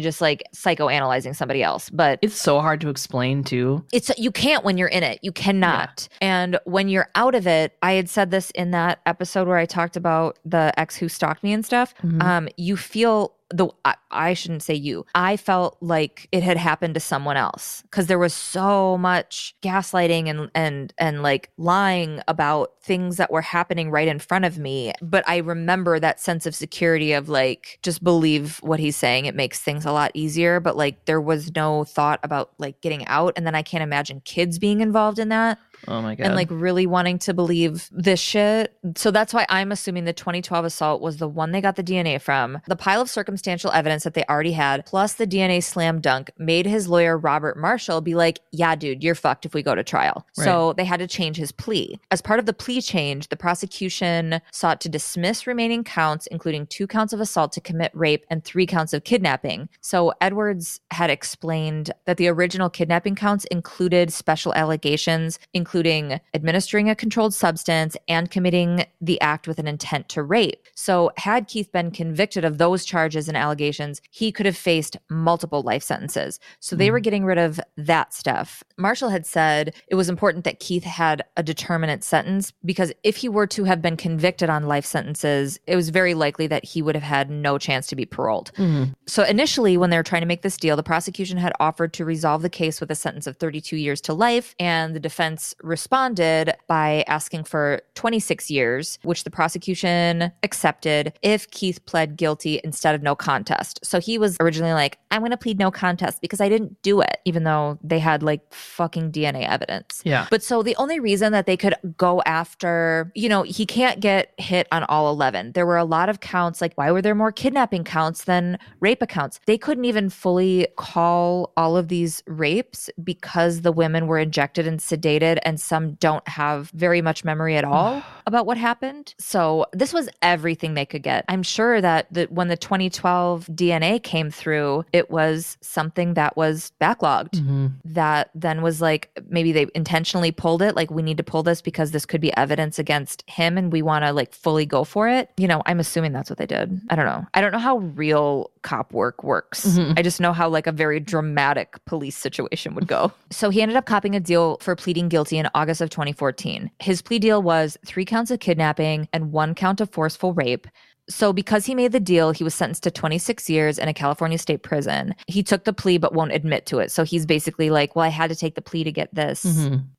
just like psychoanalyzing somebody else, but it's so hard to explain too. You can't when you're in it. You cannot. Yeah. And when you're out of it, I had said this in that episode where I talked about the ex who stalked me and stuff. Mm-hmm. You feel, though I shouldn't say you, I felt like it had happened to someone else because there was so much gaslighting and like lying about things that were happening right in front of me. But I remember that sense of security of like, just believe what he's saying. It makes things a lot easier. But like, there was no thought about like getting out. And then I can't imagine kids being involved in that. Oh my God. And like really wanting to believe this shit. So that's why I'm assuming the 2012 assault was the one they got the DNA from. The pile of circumstances circumstantial evidence that they already had, plus the DNA slam dunk, made his lawyer, Robert Marshall, be like, yeah, dude, you're fucked if we go to trial. Right. So they had to change his plea. As part of the plea change, the prosecution sought to dismiss remaining counts, including 2 counts of assault to commit rape and 3 counts of kidnapping. So Edwards had explained that the original kidnapping counts included special allegations, including administering a controlled substance and committing the act with an intent to rape. So had Keith been convicted of those charges and allegations, he could have faced multiple life sentences. So they were getting rid of that stuff. Marshall had said it was important that Keith had a determinate sentence because if he were to have been convicted on life sentences, it was very likely that he would have had no chance to be paroled. Mm-hmm. So initially, when they were trying to make this deal, the prosecution had offered to resolve the case with a sentence of 32 years to life, and the defense responded by asking for 26 years, which the prosecution accepted if Keith pled guilty instead of no contest. So he was originally like, I'm going to plead no contest because I didn't do it, even though they had like fucking DNA evidence. Yeah. But so the only reason that they could go after, you know, he can't get hit on all 11. There were a lot of counts, like why were there more kidnapping counts than rape accounts? They couldn't even fully call all of these rapes because the women were injected and sedated and some don't have very much memory at all about what happened. So this was everything they could get. I'm sure that when the 2012 DNA came through, it was something that was backlogged that then was like, maybe they intentionally pulled it. Like, we need to pull this because this could be evidence against him and we want to like fully go for it. You know, I'm assuming that's what they did. I don't know. I don't know how real cop work works. Mm-hmm. I just know how like a very dramatic police situation would go. So he ended up copping a deal for pleading guilty in August of 2014. His plea deal was 3 counts of kidnapping and 1 count of forceful rape. So because he made the deal, he was sentenced to 26 years in a California state prison. He took the plea but won't admit to it. So he's basically like, well, I had to take the plea to get this,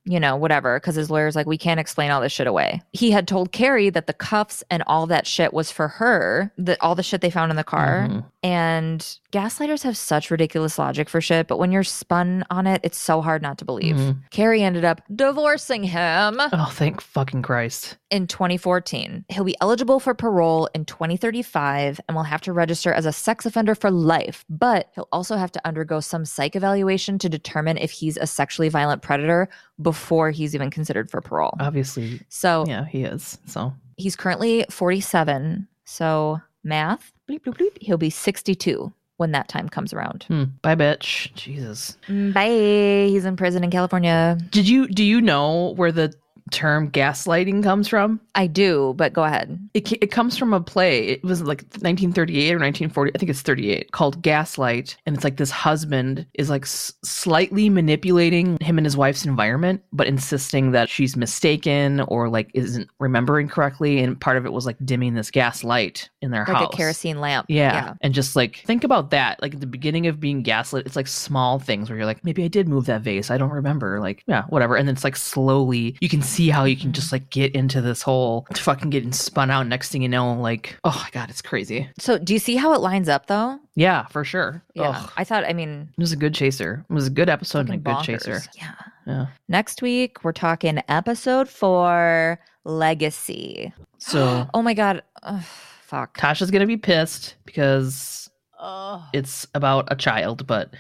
you know, whatever, because his lawyer's like, we can't explain all this shit away. He had told Carrie that the cuffs and all that shit was for her, that all the shit they found in the car. And gaslighters have such ridiculous logic for shit, but when you're spun on it, it's so hard not to believe. Carrie ended up divorcing him. Oh, thank fucking Christ. In 2014. He'll be eligible for parole in 2035 and will have to register as a sex offender for life, but he'll also have to undergo some psych evaluation to determine if he's a sexually violent predator before he's even considered for parole. Obviously. So yeah, he is. So he's currently 47. So math, bleep, bleep, bleep. He'll be 62 when that time comes around. Bye, bitch. Jesus. Bye. He's in prison in California. Do you know where the term gaslighting comes from? I do, but go ahead. It comes from a play. It was like 1938 or 1940. I think it's 38, called Gaslight. And it's like this husband is like slightly manipulating him and his wife's environment, but insisting that she's mistaken or like isn't remembering correctly. And part of it was like dimming this gaslight in their house. Like a kerosene lamp. Yeah. And just like, think about that. Like at the beginning of being gaslit, it's like small things where you're like, maybe I did move that vase. I don't remember. Like, yeah, whatever. And then it's like slowly, you can see how you can just like get into this whole fucking getting spun out. Next thing you know, like, oh my God, it's crazy. So do you see how it lines up though? Yeah, for sure. Yeah. Ugh. It was a good chaser. It was a good episode and a good chaser. Yeah. Yeah. Next week, we're talking episode 4, Legacy. So. Oh my God. Ugh, fuck. Tasha's going to be pissed because it's about a child, but...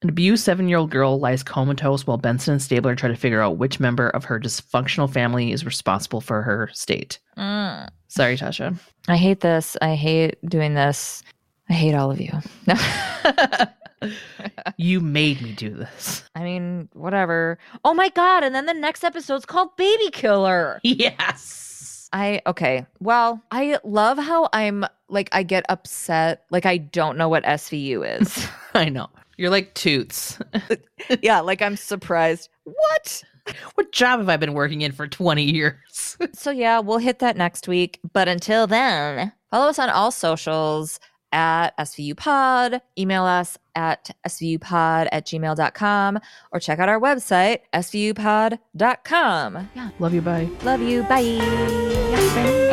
An abused 7-year-old girl lies comatose while Benson and Stabler try to figure out which member of her dysfunctional family is responsible for her state. Sorry, Tasha. I hate this. I hate doing this. I hate all of you. You made me do this. I mean, whatever. Oh my God. And then the next episode's called Baby Killer. Yes. Okay. Well, I love how I'm like, I get upset. Like, I don't know what SVU is. I know. You're like Toots. Yeah, like I'm surprised. What? What job have I been working in for 20 years? So yeah, we'll hit that next week. But until then, follow us on all socials at SVU Pod. Email us at svupod@gmail.com or check out our website, svupod.com. Yeah. Love you, bye. Love you, bye.